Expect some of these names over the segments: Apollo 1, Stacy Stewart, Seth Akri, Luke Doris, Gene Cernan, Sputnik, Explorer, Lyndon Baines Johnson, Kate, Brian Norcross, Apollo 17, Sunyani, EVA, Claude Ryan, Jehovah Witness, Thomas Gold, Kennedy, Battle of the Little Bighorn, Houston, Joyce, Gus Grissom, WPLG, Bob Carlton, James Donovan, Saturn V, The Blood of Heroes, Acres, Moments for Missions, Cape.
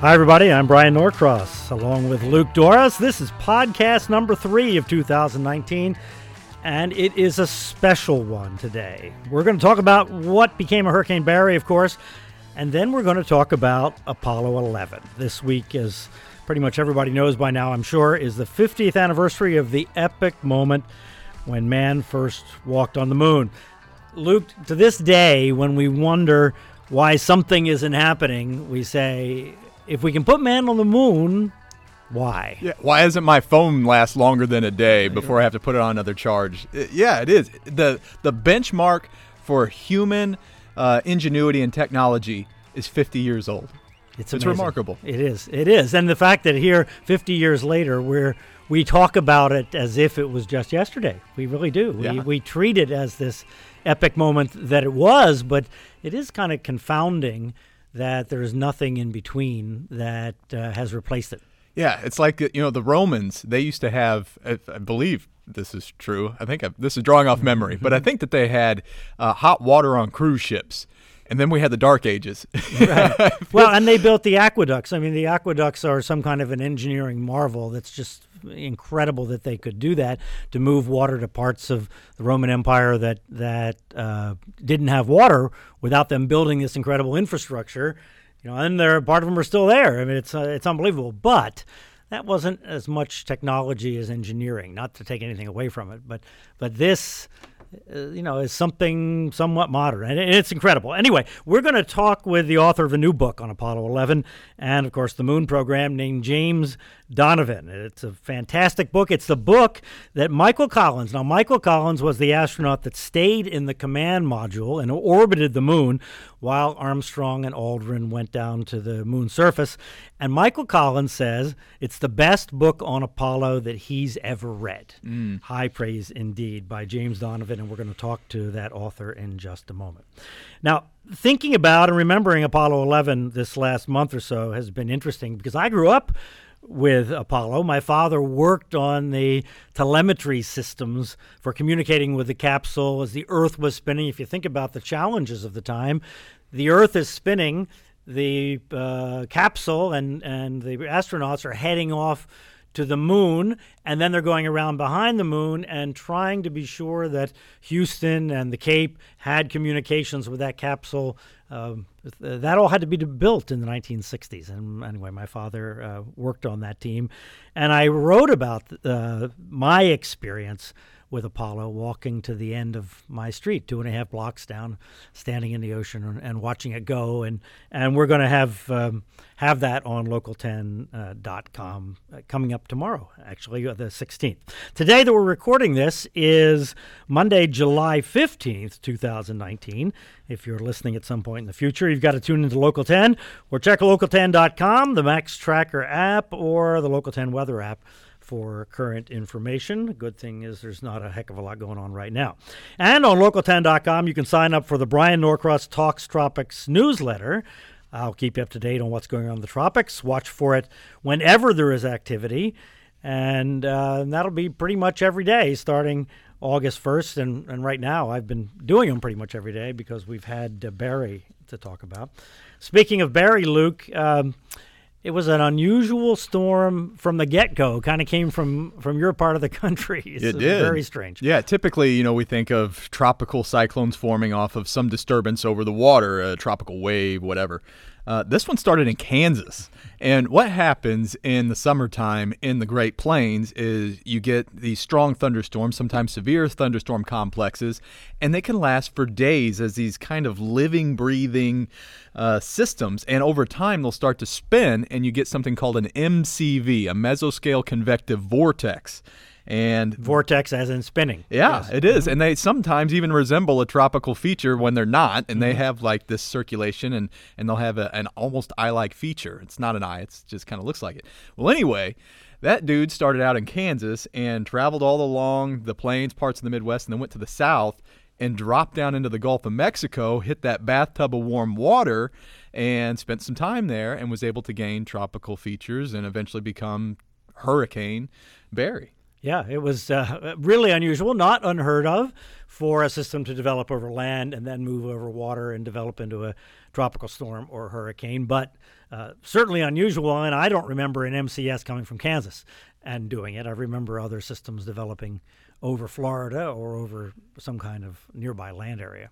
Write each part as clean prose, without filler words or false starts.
Hi, everybody. I'm Brian Norcross, along with Luke Doris. This is podcast number 3 of 2019, and it is a special one today. We're going to talk about what became a Hurricane Barry, of course, and then we're going to talk about Apollo 11. This week, as pretty much everybody knows by now, I'm sure, is the 50th anniversary of the epic moment when man first walked on the moon. Luke, to this day, when we wonder why something isn't happening, we say, if we can put man on the moon, why? Yeah, why doesn't my phone last longer than a day before I have to put it on another charge? Yeah, it is. The benchmark for human ingenuity and technology is 50 years old. It's remarkable. It is. And the fact that here, 50 years later, we talk about it as if it was just yesterday. We really do. We treat it as this epic moment that it was, but it is kind of confounding that there is nothing in between that has replaced it. Yeah, it's like, the Romans, they used to have, I believe this is true, I think this is drawing off memory, but I think that they had hot water on cruise ships, and then we had the Dark Ages. Right. Well, and they built the aqueducts. I mean, the aqueducts are some kind of an engineering marvel that's just incredible that they could do that, to move water to parts of the Roman Empire that didn't have water without them building this incredible infrastructure. And part of them are still there. I mean, it's unbelievable. But that wasn't as much technology as engineering. Not to take anything away from it, but this, is something somewhat modern, and it's incredible. Anyway, we're going to talk with the author of a new book on Apollo 11 and, of course, the moon program, named James Donovan. It's a fantastic book. It's the book that Michael Collins... Now, Michael Collins was the astronaut that stayed in the command module and orbited the moon while Armstrong and Aldrin went down to the moon's surface. And Michael Collins says it's the best book on Apollo that he's ever read. Mm. High praise indeed by James Donovan, and we're going to talk to that author in just a moment. Now, thinking about and remembering Apollo 11 this last month or so has been interesting, because I grew up with Apollo. My father worked on the telemetry systems for communicating with the capsule as the Earth was spinning. If you think about the challenges of the time, the Earth is spinning, the capsule and the astronauts are heading off to the moon, and then they're going around behind the moon and trying to be sure that Houston and the Cape had communications with that capsule. That all had to be built in the 1960s. And anyway, my father worked on that team. And I wrote about my experience with Apollo, walking to the end of my street, 2.5 blocks down, standing in the ocean and watching it go. And we're going to have that on Local10.com coming up tomorrow, actually, the 16th. Today that we're recording this is Monday, July 15th, 2019. If you're listening at some point in the future, you've got to tune into Local 10 or check Local10.com, the Max Tracker app, or the Local 10 weather app for current information. The good thing is there's not a heck of a lot going on right now. And on Local10.com, you can sign up for the Brian Norcross Talks Tropics newsletter. I'll keep you up to date on what's going on in the tropics. Watch for it whenever there is activity. And that'll be pretty much every day starting August 1st. And right now, I've been doing them pretty much every day because we've had Barry to talk about. Speaking of Barry, Luke... it was an unusual storm from the get-go. Kind of came from your part of the country. It did. Very strange. Yeah, typically, we think of tropical cyclones forming off of some disturbance over the water, a tropical wave, whatever. This one started in Kansas. And what happens in the summertime in the Great Plains is you get these strong thunderstorms, sometimes severe thunderstorm complexes, and they can last for days as these kind of living, breathing systems. And over time, they'll start to spin, and you get something called an MCV, a mesoscale convective vortex. And vortex as in spinning. Yeah, yes. It is. Mm-hmm. And they sometimes even resemble a tropical feature when they're not, and mm-hmm. they have like this circulation, and they'll have an almost eye-like feature. It's not an eye, it's just kind of looks like it. Well, anyway, that dude started out in Kansas and traveled all along the plains, parts of the Midwest, and then went to the south and dropped down into the Gulf of Mexico, hit that bathtub of warm water, and spent some time there and was able to gain tropical features and eventually become Hurricane Barry. Yeah, it was really unusual, not unheard of for a system to develop over land and then move over water and develop into a tropical storm or hurricane, but certainly unusual, and I don't remember an MCS coming from Kansas and doing it. I remember other systems developing over Florida or over some kind of nearby land area.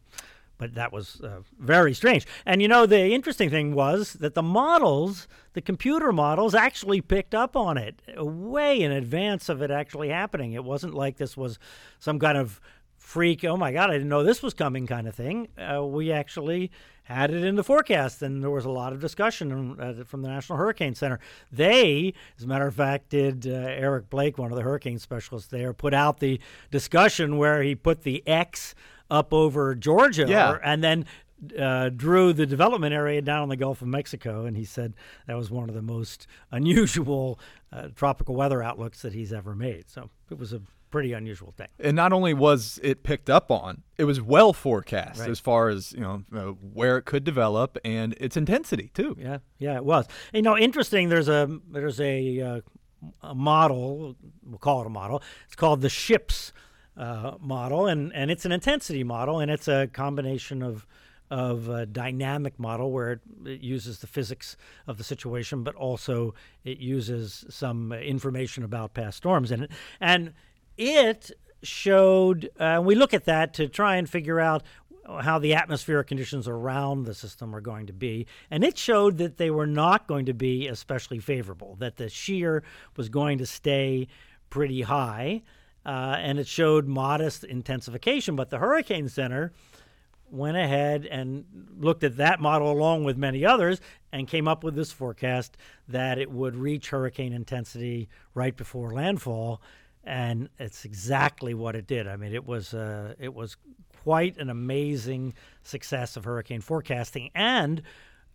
But that was very strange. And, you know, the interesting thing was that the models, the computer models, actually picked up on it way in advance of it actually happening. It wasn't like this was some kind of freak, oh, my God, I didn't know this was coming kind of thing. We actually had it in the forecast, and there was a lot of discussion from the National Hurricane Center. They, as a matter of fact, did Eric Blake, one of the hurricane specialists there, put out the discussion where he put the X up over Georgia, and then drew the development area down in the Gulf of Mexico, and he said that was one of the most unusual tropical weather outlooks that he's ever made. So it was a pretty unusual thing. And not only was it picked up on, it was well forecast as far as, you know, where it could develop and its intensity too. Yeah, yeah, it was. You know, interesting, there's a model, we'll call it a model, it's called the Ships model, and it's an intensity model, and it's a combination of a dynamic model where it uses the physics of the situation, but also it uses some information about past storms in it. And it showed, we look at that to try and figure out how the atmospheric conditions around the system are going to be. And it showed that they were not going to be especially favorable, that the shear was going to stay pretty high. And it showed modest intensification, but the Hurricane Center went ahead and looked at that model along with many others and came up with this forecast that it would reach hurricane intensity right before landfall, and it's exactly what it did. I mean, it was quite an amazing success of hurricane forecasting and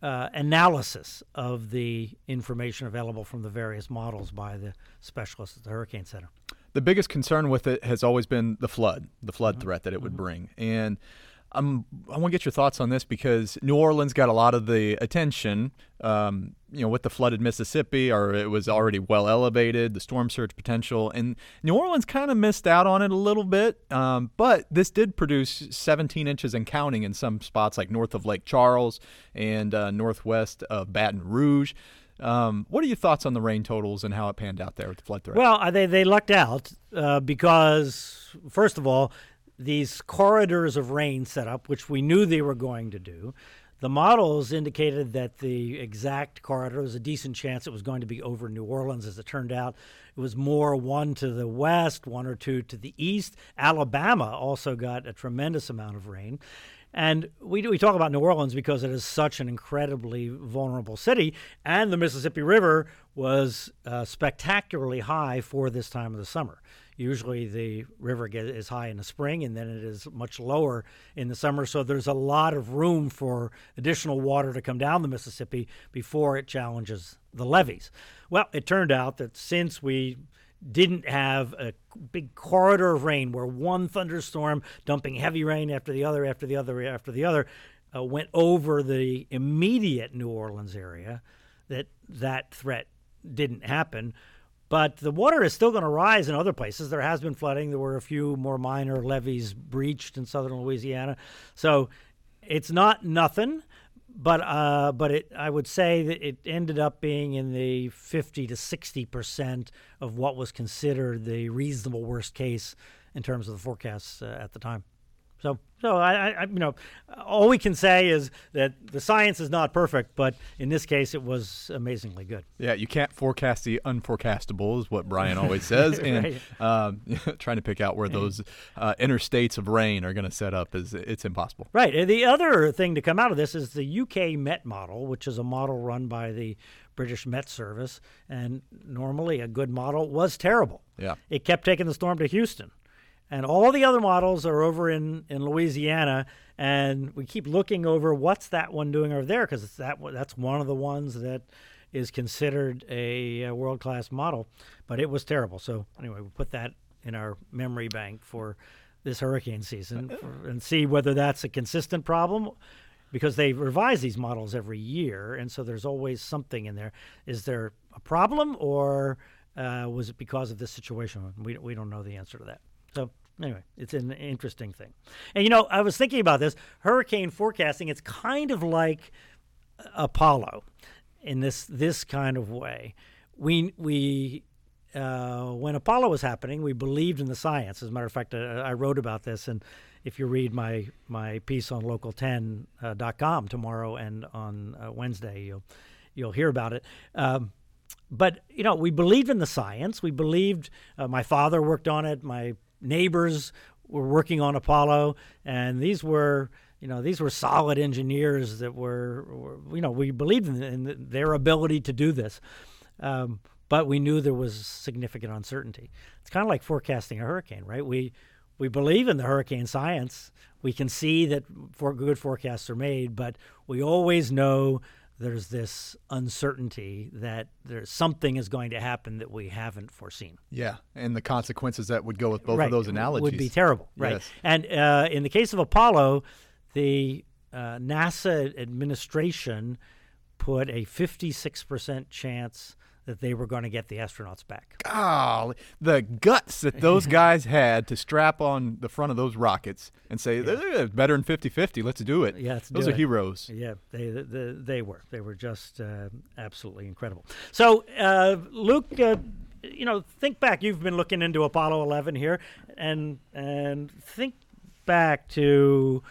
analysis of the information available from the various models by the specialists at the Hurricane Center. The biggest concern with it has always been the flood threat that it would bring. And I want to get your thoughts on this because New Orleans got a lot of the attention, you know, with the flooded Mississippi, or it was already well elevated, the storm surge potential. And New Orleans kind of missed out on it a little bit, but this did produce 17 inches and counting in some spots like north of Lake Charles and northwest of Baton Rouge. What are your thoughts on the rain totals and how it panned out there with the flood threat? Well, they lucked out because, first of all, these corridors of rain set up, which we knew they were going to do. The models indicated that the exact corridor was a decent chance it was going to be over New Orleans. As it turned out, it was more one to the west, one or two to the east. Alabama also got a tremendous amount of rain. And we talk about New Orleans because it is such an incredibly vulnerable city, and the Mississippi River was spectacularly high for this time of the summer. Usually the river is high in the spring, and then it is much lower in the summer, so there's a lot of room for additional water to come down the Mississippi before it challenges the levees. Well, it turned out that since we didn't have a big corridor of rain where one thunderstorm dumping heavy rain after the other went over the immediate New Orleans area, that threat didn't happen. But the water is still going to rise in other places. There has been flooding. There were a few more minor levees breached in southern Louisiana. So it's not nothing. But I would say that it ended up being in the 50 to 60% of what was considered the reasonable worst case in terms of the forecasts at the time. So I you know, all we can say is that the science is not perfect, but in this case, it was amazingly good. Yeah, you can't forecast the unforecastable, is what Brian always says, and trying to pick out where those interstates of rain are going to set up it's impossible. Right. And the other thing to come out of this is the UK Met model, which is a model run by the British Met Service, and normally a good model was terrible. Yeah, it kept taking the storm to Houston. And all the other models are over in Louisiana, and we keep looking over what's that one doing over there, because that's one of the ones that is considered a world-class model. But it was terrible. So anyway, we put that in our memory bank for this hurricane season and see whether that's a consistent problem, because they revise these models every year, and so there's always something in there. Is there a problem, or was it because of this situation? We don't know the answer to that. So Anyway, it's an interesting thing. And, you know, I was thinking about this. Hurricane forecasting, it's kind of like Apollo in this kind of way. When Apollo was happening, we believed in the science. As a matter of fact, I wrote about this, and if you read my piece on Local10.com tomorrow and on Wednesday, you'll hear about it. But, you know, we believed in the science. We believed my father worked on it. My neighbors were working on Apollo, and these were, you know, these were solid engineers that were you know, we believed in their ability to do this. But we knew there was significant uncertainty. It's kind of like forecasting a hurricane, right? We believe in the hurricane science. We can see that good forecasts are made, but we always know there's this uncertainty that there's something is going to happen that we haven't foreseen. Yeah, and the consequences that would go with both of those analogies would be terrible, right? Yes. And in the case of Apollo, the NASA administration put a 56% chance that they were going to get the astronauts back. Oh, the guts that those guys had to strap on the front of those rockets and say, better than 50-50, let's do it. Yeah, those are heroes. Yeah, they were. They were just absolutely incredible. So, Luke, you know, think back. You've been looking into Apollo 11 here, and think back to,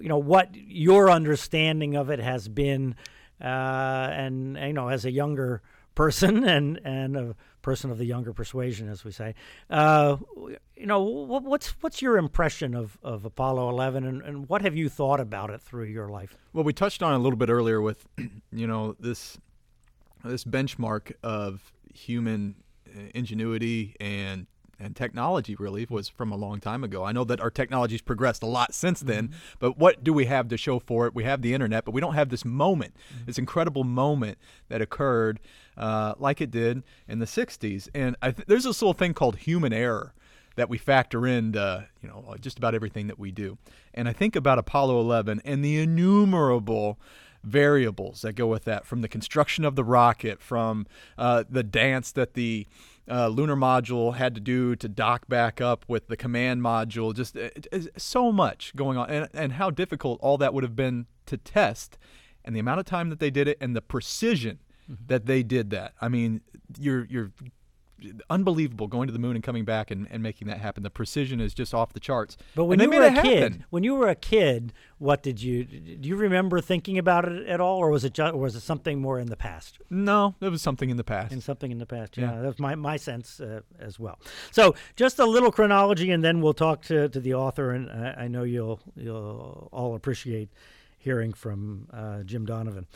you know, what your understanding of it has been, and, you know, as a younger person and a person of the younger persuasion, as we say, you know, what's your impression of Apollo 11, and what have you thought about it through your life? Well, we touched on it a little bit earlier with, you know, this benchmark of human ingenuity and technology, really, was from a long time ago. I know that our technology's progressed a lot since then, but what do we have to show for it? We have the internet, but we don't have this moment, this incredible moment that occurred like it did in the 60s. And there's this little thing called human error that we factor in, you know, just about everything that we do. And I think about Apollo 11 and the innumerable variables that go with that, from the construction of the rocket, from the dance that the lunar module had to do to dock back up with the command module, just so much going on, and how difficult all that would have been to test, and the amount of time that they did it, and the precision that they did that. I mean, you're unbelievable, going to the moon and coming back and making that happen. The precision is just off the charts. But when you were a kid, what do you remember thinking about it at all, or was it something more in the past? No, it was something in the past. Yeah, that was my sense as well. So just a little chronology, and then we'll talk to the author, and I know you'll all appreciate hearing from Jim Donovan.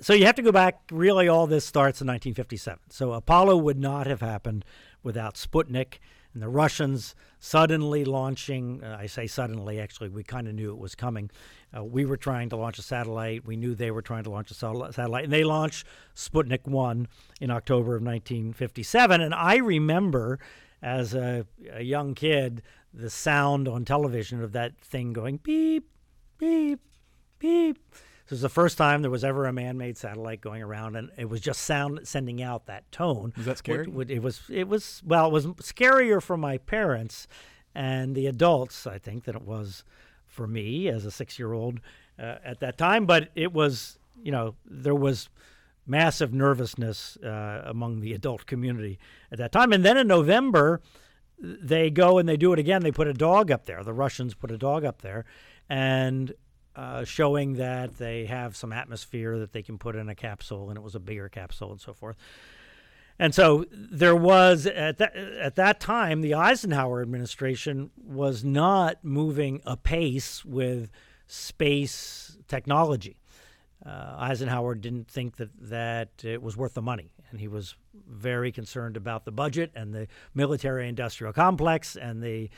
So you have to go back. Really, all this starts in 1957. So Apollo would not have happened without Sputnik and the Russians suddenly launching. I say suddenly, actually, we kind of knew it was coming. We were trying to launch a satellite. We knew they were trying to launch a satellite. And they launched Sputnik 1 in October of 1957. And I remember, as a young kid, the sound on television of that thing going beep, beep, beep. This was the first time there was ever a man-made satellite going around, and it was just sound sending out that tone. Was that scary? It was scarier for my parents and the adults, I think, than it was for me as a 6-year-old at that time. But it was, you know, there was massive nervousness among the adult community at that time. And then in November, they go and they do it again. They put a dog up there. The Russians put a dog up there, and showing that they have some atmosphere that they can put in a capsule, and it was a bigger capsule and so forth. And so there was, at that time, the Eisenhower administration was not moving apace with space technology. Eisenhower didn't think that it was worth the money, and he was very concerned about the budget and the military-industrial complex and the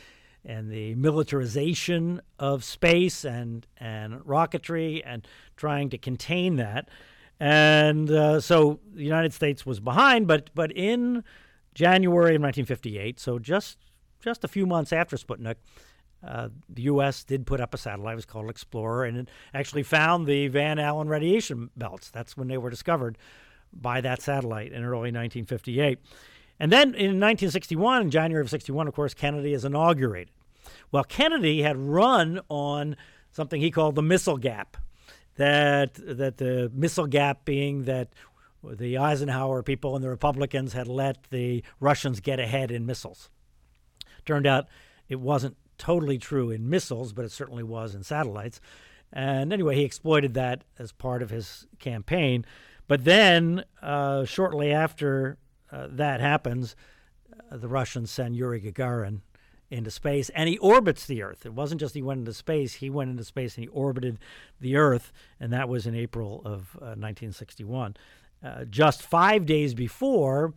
militarization of space and rocketry, and trying to contain that. And so the United States was behind, but in January of 1958, so just a few months after Sputnik, the U.S. did put up a satellite. It was called Explorer, and it actually found the Van Allen radiation belts. That's when they were discovered by that satellite in early 1958. And then in 1961, in January of 61, of course, Kennedy is inaugurated. Well, Kennedy had run on something he called the missile gap, that the missile gap being that the Eisenhower people and the Republicans had let the Russians get ahead in missiles. Turned out it wasn't totally true in missiles, but it certainly was in satellites. And anyway, he exploited that as part of his campaign. But then shortly after that happens, the Russians send Yuri Gagarin into space, and he orbits the Earth. It wasn't just he went into space. He went into space and he orbited the Earth, and that was in April of 1961. Just 5 days before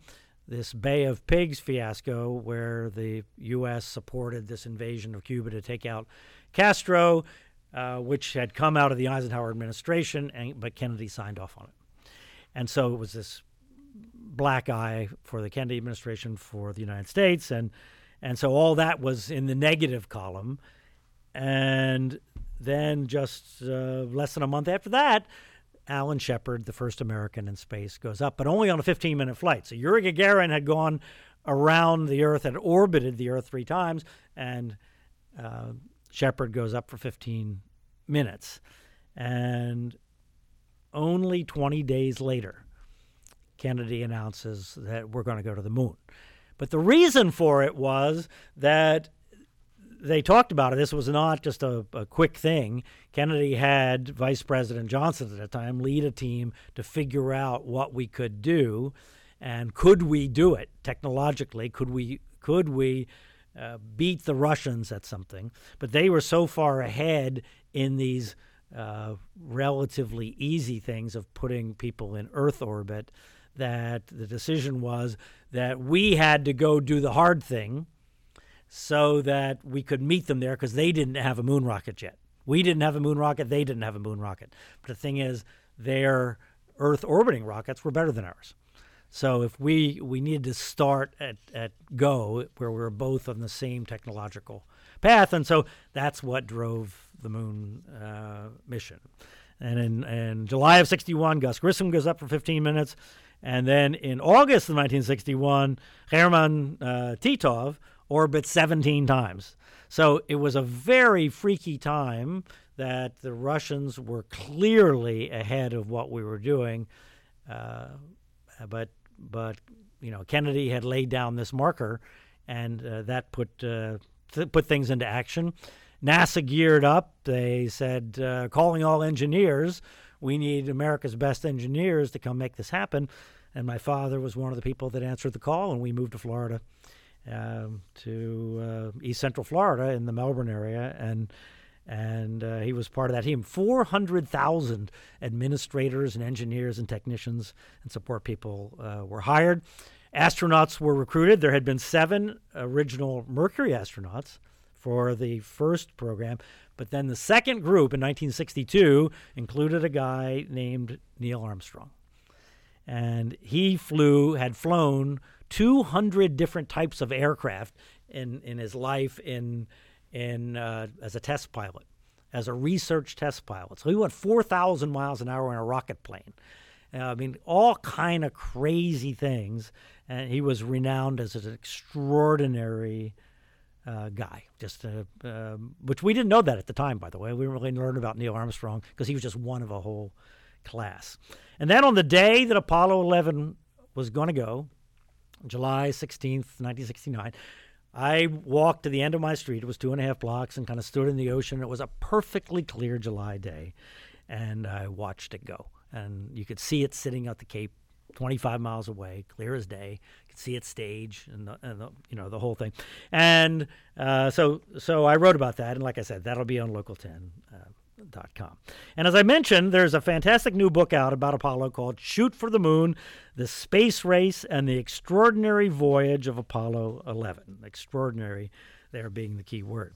this Bay of Pigs fiasco, where the U.S. supported this invasion of Cuba to take out Castro, which had come out of the Eisenhower administration, but Kennedy signed off on it. And so it was this black eye for the Kennedy administration, for the United States, and so all that was in the negative column. And then just less than a month after that, Alan Shepard, the first American in space, goes up, but only on a 15-minute flight. So Yuri Gagarin had gone around the Earth, had orbited the Earth 3 times, and Shepard goes up for 15 minutes. And only 20 days later, Kennedy announces that we're going to go to the moon. But the reason for it was that they talked about it. This was not just a quick thing. Kennedy had Vice President Johnson at the time lead a team to figure out what we could do, and could we do it technologically? Could we beat the Russians at something? But they were so far ahead in these relatively easy things of putting people in Earth orbit that the decision was that we had to go do the hard thing so that we could meet them there, because they didn't have a moon rocket yet. We didn't have a moon rocket. They didn't have a moon rocket. But the thing is, their Earth-orbiting rockets were better than ours. So if we needed to start at go, where we were both on the same technological path. And so that's what drove the moon mission. And in July of 61, Gus Grissom goes up for 15 minutes. And then in August of 1961, Hermann Titov orbits 17 times. So it was a very freaky time that the Russians were clearly ahead of what we were doing. But you know, Kennedy had laid down this marker, and that put things into action. NASA geared up. They said, calling all engineers, we need America's best engineers to come make this happen. And my father was one of the people that answered the call, and we moved to Florida, to East Central Florida in the Melbourne area. And he was part of that team. 400,000 administrators and engineers and technicians and support people were hired. Astronauts were recruited. There had been 7 original Mercury astronauts for the first program. But then the second group in 1962 included a guy named Neil Armstrong. And he had flown 200 different types of aircraft in his life as a test pilot, as a research test pilot. So he went 4,000 miles an hour in a rocket plane. I mean, all kind of crazy things. And he was renowned as an extraordinary guy, which we didn't know that at the time, by the way. We didn't really learn about Neil Armstrong because he was just one of a whole class. And then on the day that Apollo 11 was going to go, July 16th, 1969, I walked to the end of my street. It was 2.5 blocks and kind of stood in the ocean. It was a perfectly clear July day, and I watched it go. And you could see it sitting at the Cape, 25 miles away, clear as day. You could see its stage and the you know, the whole thing. And so I wrote about that. And like I said, that'll be on local10.com. And as I mentioned, there's a fantastic new book out about Apollo called Shoot for the Moon, The Space Race and the Extraordinary Voyage of Apollo 11. Extraordinary there being the key word.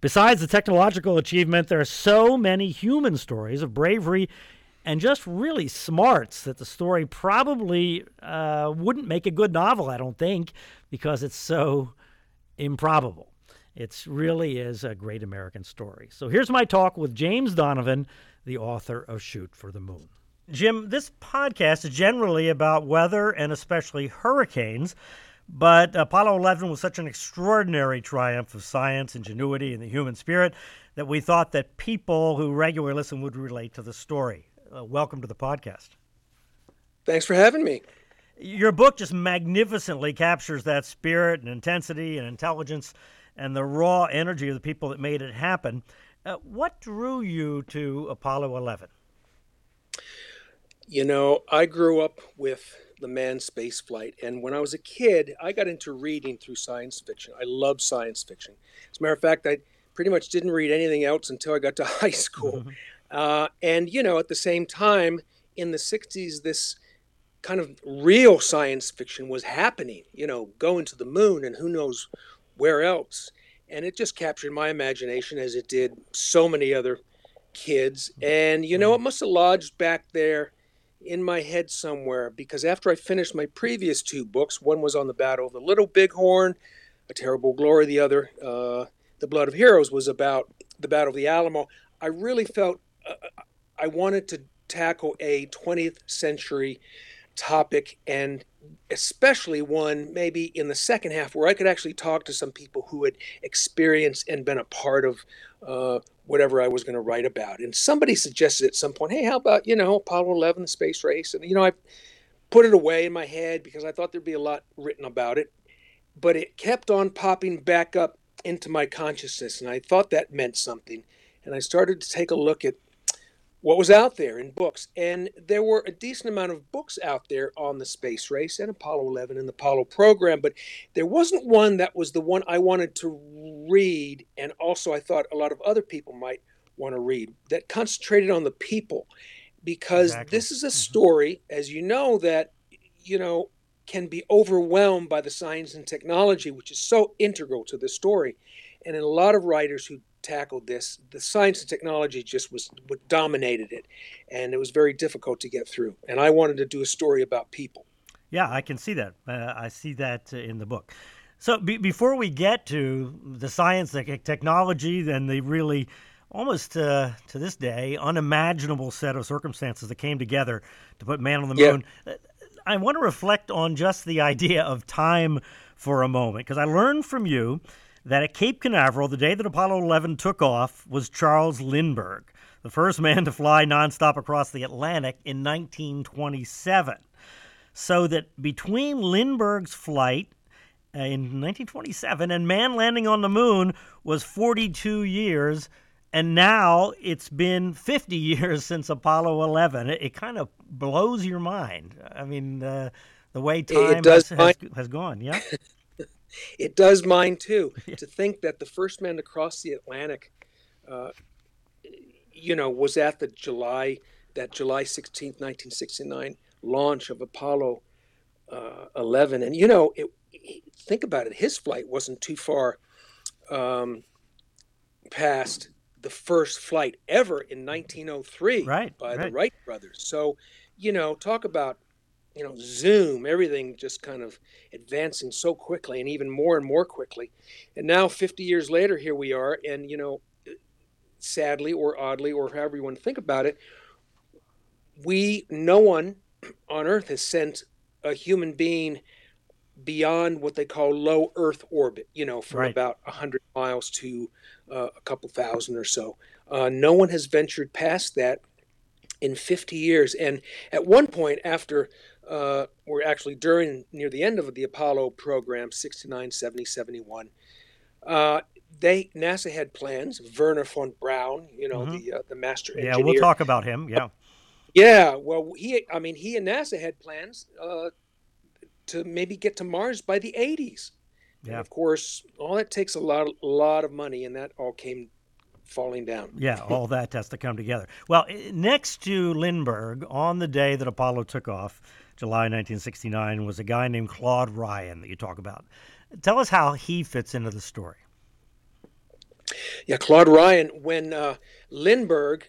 Besides the technological achievement, there are so many human stories of bravery and just really smarts that the story probably wouldn't make a good novel, I don't think, because it's so improbable. It really is a great American story. So here's my talk with James Donovan, the author of Shoot for the Moon. Jim, this podcast is generally about weather and especially hurricanes, But Apollo 11 was such an extraordinary triumph of science, ingenuity, and the human spirit that we thought that people who regularly listen would relate to the story. Welcome to the podcast. Thanks for having me. Your book just magnificently captures that spirit and intensity and intelligence and the raw energy of the people that made it happen. What drew you to Apollo 11? You know, I grew up with the manned space flight, and when I was a kid, I got into reading through science fiction. I loved science fiction. As a matter of fact, I pretty much didn't read anything else until I got to high school. And, you know, at the same time, in the 60s, this kind of real science fiction was happening, you know, going to the moon and who knows where else. And it just captured my imagination as it did so many other kids. And, you know, it must have lodged back there in my head somewhere, because after I finished my previous two books, one was on the Battle of the Little Bighorn, A Terrible Glory, the other, The Blood of Heroes, was about the Battle of the Alamo. I really felt I wanted to tackle a 20th century topic, and especially one maybe in the second half where I could actually talk to some people who had experienced and been a part of whatever I was going to write about. And somebody suggested at some point, hey, how about, you know, Apollo 11, the space race? And, you know, I put it away in my head because I thought there'd be a lot written about it, but it kept on popping back up into my consciousness, and I thought that meant something. And I started to take a look at what was out there in books. And there were a decent amount of books out there on the space race and Apollo 11 and the Apollo program, but there wasn't one that was the one I wanted to read, and also I thought a lot of other people might want to read, that concentrated on the people. Because this is a story, as you know, that, you know, can be overwhelmed by the science and technology, which is so integral to the story. And in a lot of writers who tackled this, the science and technology just was what dominated it, and it was very difficult to get through. And I wanted to do a story about people. Yeah, I can see that. I see that in the book. So before we get to the science, the technology, then the really almost to this day unimaginable set of circumstances that came together to put man on the moon, I want to reflect on just the idea of time for a moment, because I learned from you that at Cape Canaveral, the day that Apollo 11 took off, was Charles Lindbergh, the first man to fly nonstop across the Atlantic in 1927. So that between Lindbergh's flight in 1927 and man landing on the moon was 42 years, and now it's been 50 years since Apollo 11. It kind of blows your mind. I mean, the way time has gone, yeah? It does mine, too, to think that the first man to cross the Atlantic, you know, was at the July 16th, 1969 launch of Apollo 11. And, you know, think about it. His flight wasn't too far past the first flight ever in 1903 the Wright brothers. So, you know, talk about, you know, Zoom, everything just kind of advancing so quickly, and even more and more quickly. And now 50 years later, here we are. And, you know, sadly or oddly, or however you want to think about it, no one on Earth has sent a human being beyond what they call low Earth orbit, you know, from about 100 miles to a couple thousand or so. No one has ventured past that in 50 years. And at one point after, or actually near the end of the Apollo program, 69, 70, 71, NASA had plans. Wernher von Braun, you know, the master engineer. Yeah, we'll talk about him, yeah. Well, he and NASA had plans to maybe get to Mars by the 80s. Yeah. And of course, all that takes a lot of money, and that all came falling down. Yeah, all that has to come together. Well, next to Lindbergh, on the day that Apollo took off, July 1969, was a guy named Claude Ryan that you talk about. Tell us how he fits into the story. Yeah, Claude Ryan, when Lindbergh,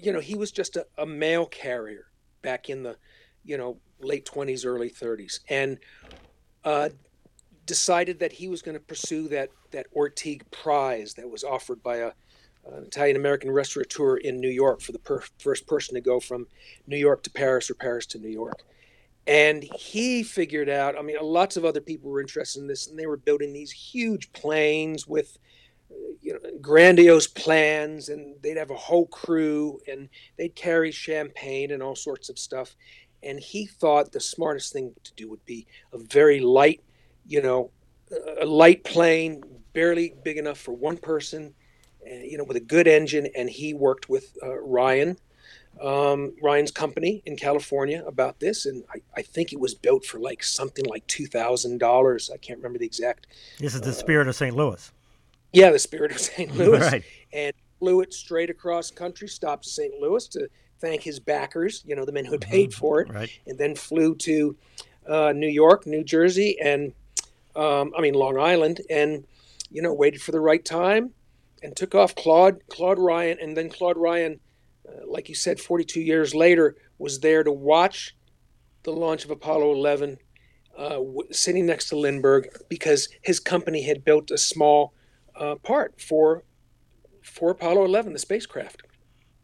you know, he was just a mail carrier back in the, you know, late 20s, early 30s, and decided that he was going to pursue that Ortigue Prize that was offered by an Italian-American restaurateur in New York for the first person to go from New York to Paris or Paris to New York. And he figured out, I mean, lots of other people were interested in this, and they were building these huge planes with, you know, grandiose plans, and they'd have a whole crew, and they'd carry champagne and all sorts of stuff. And he thought the smartest thing to do would be a very light, you know, a light plane, barely big enough for one person, you know, with a good engine. And he worked with Ryan, Ryan's company in California about this. And I think it was built for like something like $2,000. I can't remember the exact. This is the Spirit of St. Louis. Yeah, the Spirit of St. Louis. Right. And flew it straight across country, stopped in St. Louis to thank his backers, you know, the men who paid for it, right. And then flew to New York, New Jersey, and Long Island, and, you know, waited for the right time and took off. Claude Ryan, and then Claude Ryan, like you said, 42 years later, was there to watch the launch of Apollo 11 sitting next to Lindbergh, because his company had built a small part for Apollo 11, the spacecraft.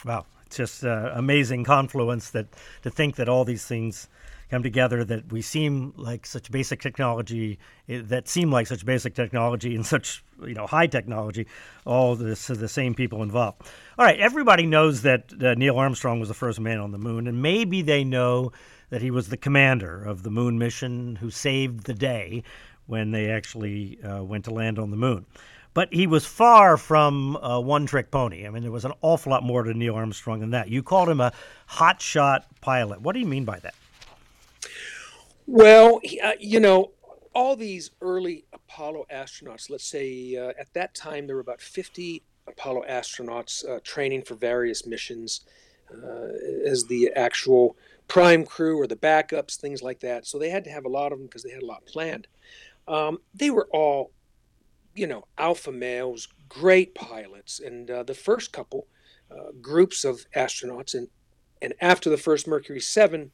Wow. It's just amazing confluence that to think that all these things come together, that we seem like such basic technology, and such, you know, high technology, all this the same people involved. All right, everybody knows that Neil Armstrong was the first man on the moon, and maybe they know that he was the commander of the moon mission who saved the day when they actually went to land on the moon. But he was far from a one-trick pony. I mean, there was an awful lot more to Neil Armstrong than that. You called him a hotshot pilot. What do you mean by that? Well, you know, all these early Apollo astronauts, let's say at that time there were about 50 Apollo astronauts training for various missions as the actual prime crew or the backups, things like that. So they had to have a lot of them because they had a lot planned. They were all, you know, alpha males, great pilots. And the first couple groups of astronauts, and after the first Mercury 7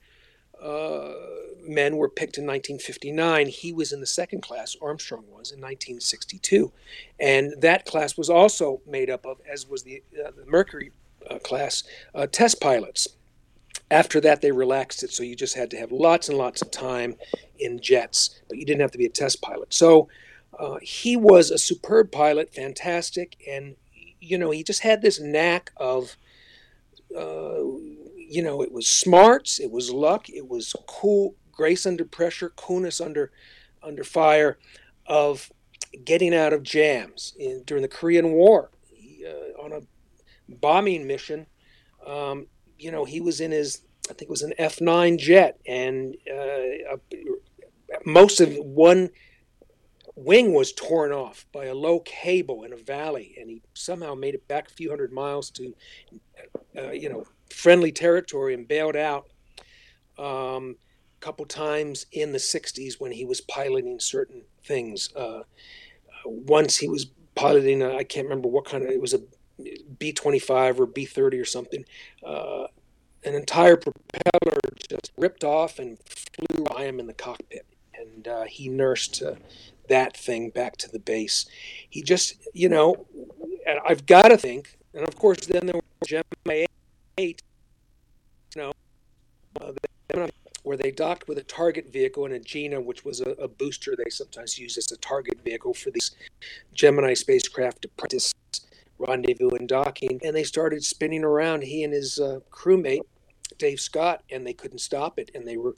men were picked in 1959, he was in the second class, Armstrong was, in 1962. And that class was also made up of, as was the Mercury class, test pilots. After that, they relaxed it, so you just had to have lots and lots of time in jets, but you didn't have to be a test pilot. So he was a superb pilot, fantastic, and, you know, he just had this knack of, you know, it was smarts, it was luck, it was cool, grace under pressure, coolness under fire, of getting out of jams. During the Korean War, he, on a bombing mission, you know, he was in his, I think it was an F-9 jet, and most of one wing was torn off by a low cable in a valley, and he somehow made it back a few hundred miles to, you know, friendly territory and bailed out a couple times in the 60s when he was piloting certain things. Once he was piloting, I can't remember what kind of, it was a B-25 or B-30 or something. An entire propeller just ripped off and flew by him in the cockpit, and he nursed that thing back to the base. He just, you know, and I've got to think, and of course then there was Gemini 8, you know, where they docked with a target vehicle and a Agena, which was a booster they sometimes used as a target vehicle for these Gemini spacecraft to practice rendezvous and docking. And they started spinning around, he and his crewmate, Dave Scott, and they couldn't stop it. And they were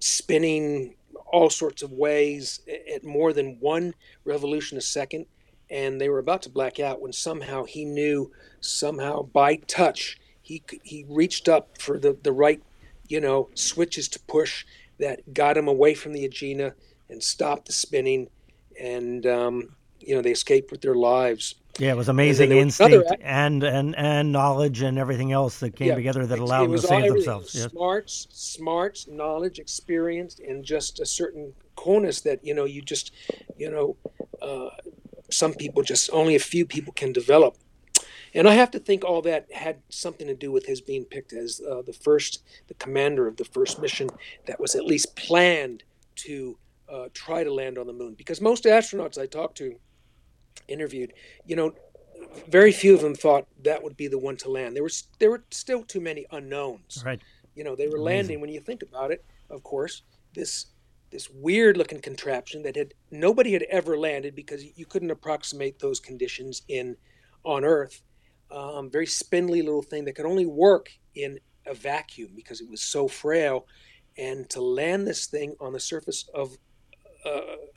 spinning all sorts of ways at more than one revolution a second, and they were about to black out when somehow he knew, somehow by touch, he reached up for the right, you know, switches to push that got him away from the Agena and stopped the spinning, and you know, they escaped with their lives. Yeah, it was amazing instinct and knowledge and everything else that came together that allowed them to save themselves. Yes. Smarts, knowledge, experience, and just a certain coolness that, you know, you just, you know, some people just, only a few people can develop. And I have to think all that had something to do with his being picked as the commander of the first mission that was at least planned to try to land on the moon. Because most astronauts I talked to, interviewed, you know, very few of them thought that would be the one to land. There were still too many unknowns. Right. You know, they were landing, when you think about it, of course, this weird-looking contraption that nobody had ever landed because you couldn't approximate those conditions on Earth. Very spindly little thing that could only work in a vacuum because it was so frail. And to land this thing on the surface of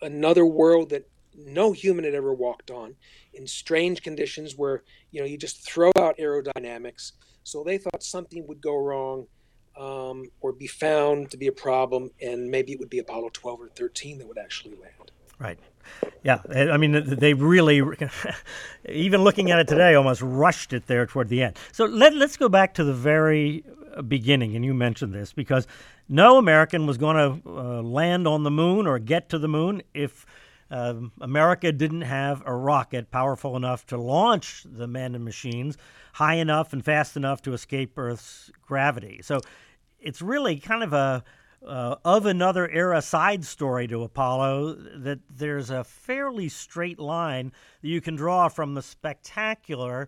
another world that no human had ever walked on, in strange conditions where, you just throw out aerodynamics. So they thought something would go wrong or be found to be a problem, and maybe it would be Apollo 12 or 13 that would actually land. Right. Yeah. I mean, they really, even looking at it today, almost rushed it there toward the end. So let's go back to the very beginning, and you mentioned this, because no American was going to land on the moon or get to the moon if America didn't have a rocket powerful enough to launch the men and machines high enough and fast enough to escape Earth's gravity. So it's really kind of a of another era side story to Apollo, that there's a fairly straight line that you can draw from the spectacular,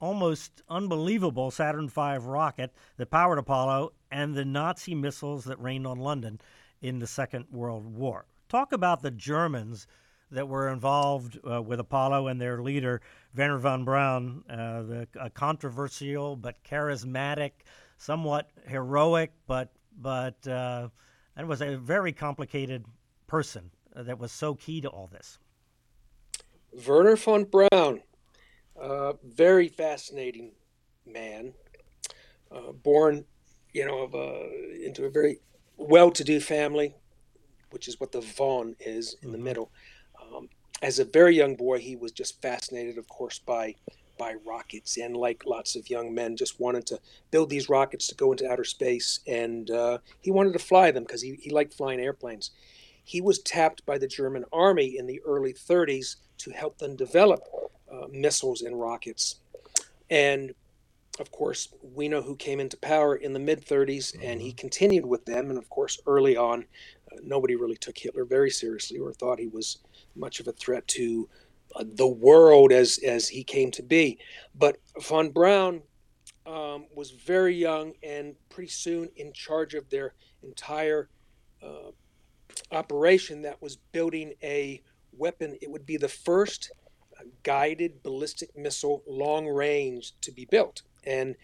almost unbelievable Saturn V rocket that powered Apollo and the Nazi missiles that rained on London in the Second World War. Talk about the Germans that were involved with Apollo and their leader, Wernher von Braun, a controversial but charismatic, somewhat heroic, but it was a very complicated person that was so key to all this. Wernher von Braun, very fascinating man, born, into a very well-to-do family, which is what the von is in the middle. As a very young boy, he was just fascinated, of course, by rockets, and like lots of young men, just wanted to build these rockets to go into outer space, and he wanted to fly them because he liked flying airplanes. He was tapped by the German army in the early 30s to help them develop missiles and rockets. And of course, we know who came into power in the mid-30s, and he continued with them. And of course, early on, nobody really took Hitler very seriously or thought he was much of a threat to the world as he came to be. But von Braun was very young and pretty soon in charge of their entire operation that was building a weapon. It would be the first guided ballistic missile long range to be built. And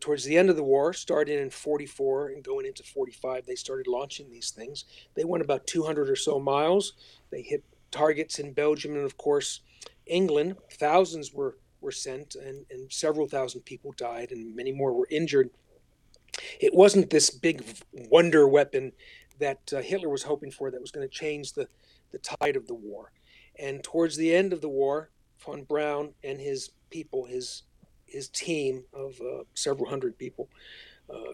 towards the end of the war, starting in 44 and going into 45, they started launching these things. They went about 200 or so miles. They hit targets in Belgium and, of course, England. Thousands were sent, and several thousand people died, and many more were injured. It wasn't this big wonder weapon that Hitler was hoping for that was going to change the tide of the war. And towards the end of the war, von Braun and his people, his team of several hundred people,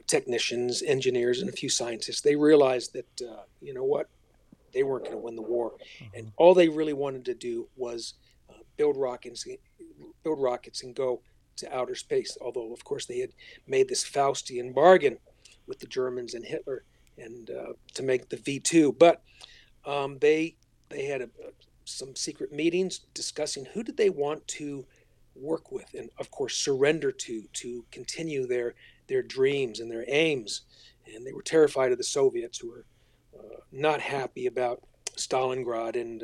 technicians, engineers, and a few scientists, they realized that, you know what, they weren't going to win the war. And all they really wanted to do was build rockets and go to outer space. Although, of course, they had made this Faustian bargain with the Germans and Hitler and to make the V2. But they had some secret meetings discussing who did they want to work with and, of course, surrender to continue their dreams and their aims. And they were terrified of the Soviets, who were not happy about Stalingrad, and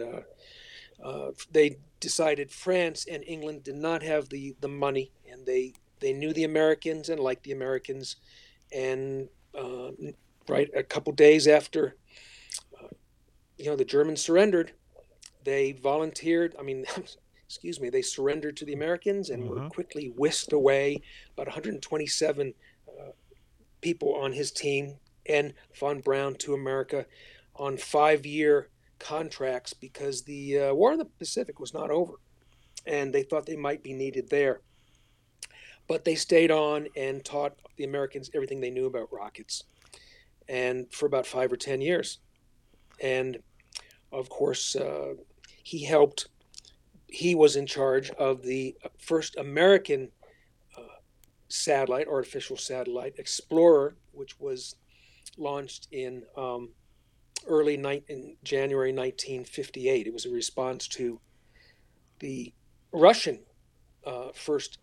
they decided France and England did not have the money, and they knew the Americans and liked the Americans. And right a couple days after the Germans surrendered, they surrendered to the Americans and were quickly whisked away. About 127 people on his team, and von Braun to America on 5-year contracts, because the War in the Pacific was not over, and they thought they might be needed there. But they stayed on and taught the Americans everything they knew about rockets, and for about 5 or 10 years. And of course, he helped. He was in charge of the first American artificial satellite, Explorer, which was launched in in January 1958. It was a response to the Russian first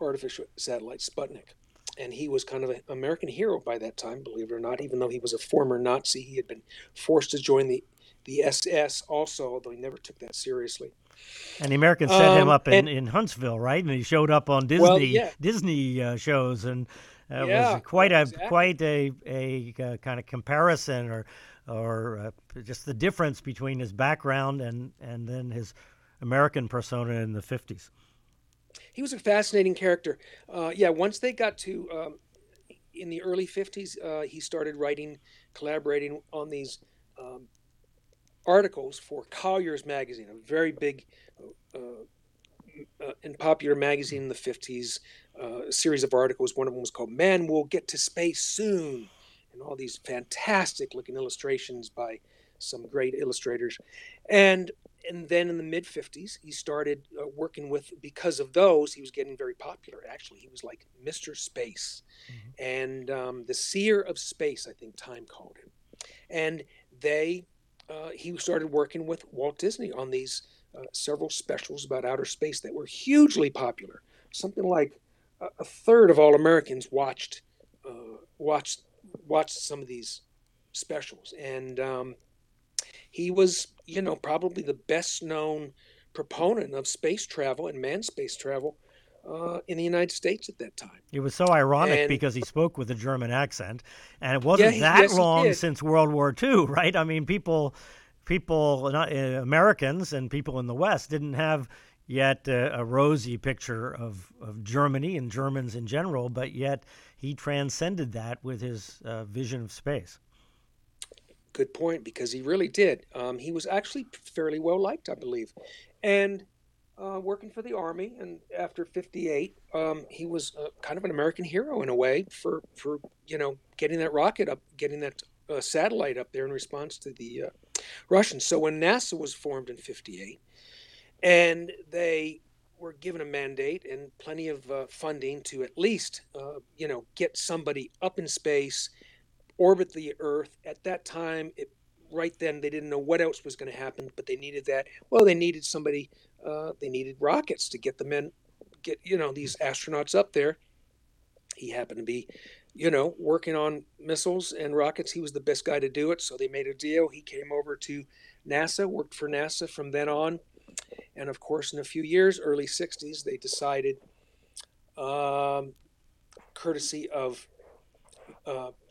artificial satellite, Sputnik. And he was kind of an American hero by that time, believe it or not. Even though he was a former Nazi, he had been forced to join the SS also, although he never took that seriously. And the Americans set him up in Huntsville, right? And he showed up on Disney Disney shows, and it was quite a kind of comparison or just the difference between his background and then his American persona in the 50s. He was a fascinating character. Once they got to, in the early 50s, he started writing, collaborating on these articles for Collier's magazine, a very big and popular magazine in the 50s, a series of articles. One of them was called Man Will Get to Space Soon, and all these fantastic looking illustrations by some great illustrators. And then in the mid 50s, he started working with, because of those, he was getting very popular. Actually, he was like Mr. Space, and the Seer of Space, I think Time called him. And he started working with Walt Disney on these several specials about outer space that were hugely popular. Something like a third of all Americans watched some of these specials. And he was, probably the best known proponent of space travel and manned space travel in the United States at that time. It was so ironic because he spoke with a German accent, and it wasn't long since World War II, right? I mean, Americans and people in the West didn't have yet a rosy picture of Germany and Germans in general, but yet he transcended that with his vision of space. Good point, because he really did. He was actually fairly well liked, I believe, and working for the Army, and after 58, he was kind of an American hero in a way for getting that rocket up, getting that satellite up there in response to the Russians. So when NASA was formed in 58, and they were given a mandate and plenty of funding to at least, get somebody up in space, orbit the Earth. At that time, they didn't know what else was going to happen, but they needed that. Well, they needed somebody. They needed rockets to get the men, these astronauts up there. He happened to be, working on missiles and rockets. He was the best guy to do it, so they made a deal. He came over to NASA, worked for NASA from then on, and of course, in a few years, early 60s, they decided, courtesy of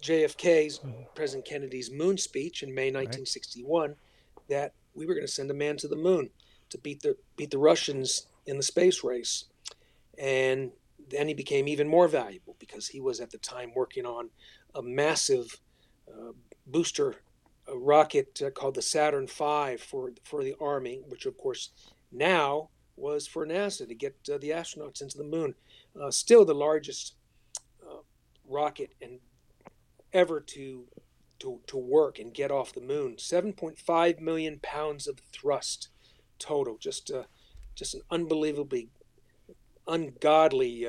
JFK's, President Kennedy's moon speech in May 1961, that we were going to send a man to the moon to beat the Russians in the space race. And then he became even more valuable because he was at the time working on a massive booster rocket called the Saturn V for the Army, which of course now was for NASA to get the astronauts into the moon. Still the largest rocket and ever to work and get off the moon. 7.5 million pounds of thrust total. Just an unbelievably ungodly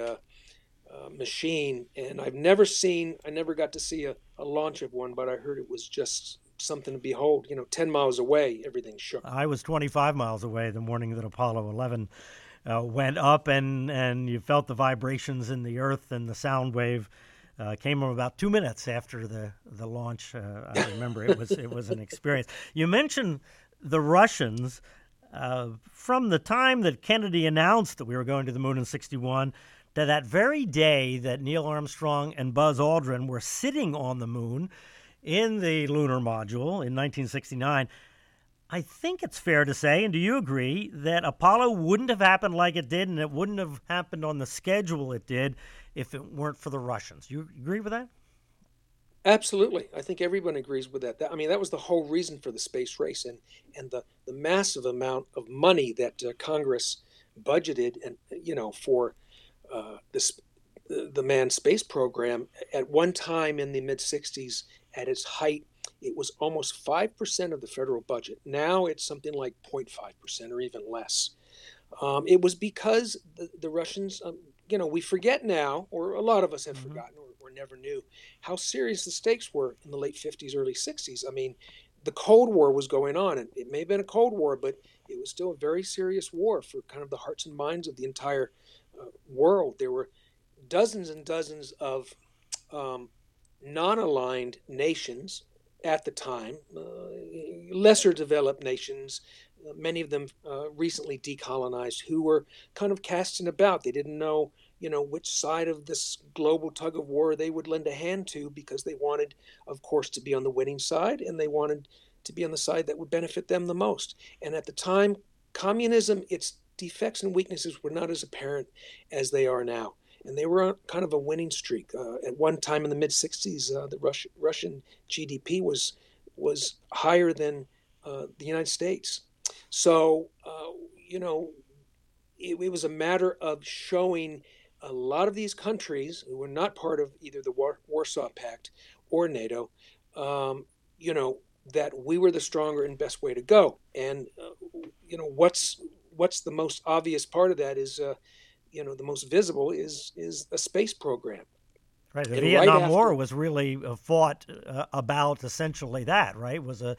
machine. And I never got to see a launch of one, but I heard it was just something to behold. 10 miles away, everything shook. I was 25 miles away the morning that Apollo 11 went up, and you felt the vibrations in the earth, and the sound wave came about 2 minutes after the launch. I remember it was an experience. You mentioned the Russians. From the time that Kennedy announced that we were going to the moon in 61 to that very day that Neil Armstrong and Buzz Aldrin were sitting on the moon in the lunar module in 1969, I think it's fair to say, and do you agree, that Apollo wouldn't have happened like it did, and it wouldn't have happened on the schedule it did if it weren't for the Russians? You agree with that? Absolutely. I think everyone agrees with that. That was the whole reason for the space race and the massive amount of money that Congress budgeted and for the manned space program. At one time in the mid-60s, at its height, it was almost 5% of the federal budget. Now it's something like 0.5% or even less. It was because the Russians, we forget now, or a lot of us have forgotten, or never knew how serious the stakes were in the late 50s, early 60s. The Cold War was going on, and it may have been a Cold War, but it was still a very serious war for kind of the hearts and minds of the entire world. There were dozens and dozens of non-aligned nations at the time, lesser developed nations, many of them recently decolonized, who were kind of casting about. They didn't know, you know, which side of this global tug of war they would lend a hand to, because they wanted, of course, to be on the winning side, and they wanted to be on the side that would benefit them the most. And at the time, communism, its defects and weaknesses were not as apparent as they are now. And they were on kind of a winning streak. At one time in the mid-'60s, the Russian GDP was higher than the United States. So, you know, it was a matter of showing a lot of these countries who were not part of either the Warsaw Pact or NATO, you know, that we were the stronger and best way to go. And, you know, what's the most obvious part of that is, you know, the most visible is a space program. Right. The Vietnam War was really fought about essentially that, right? Was the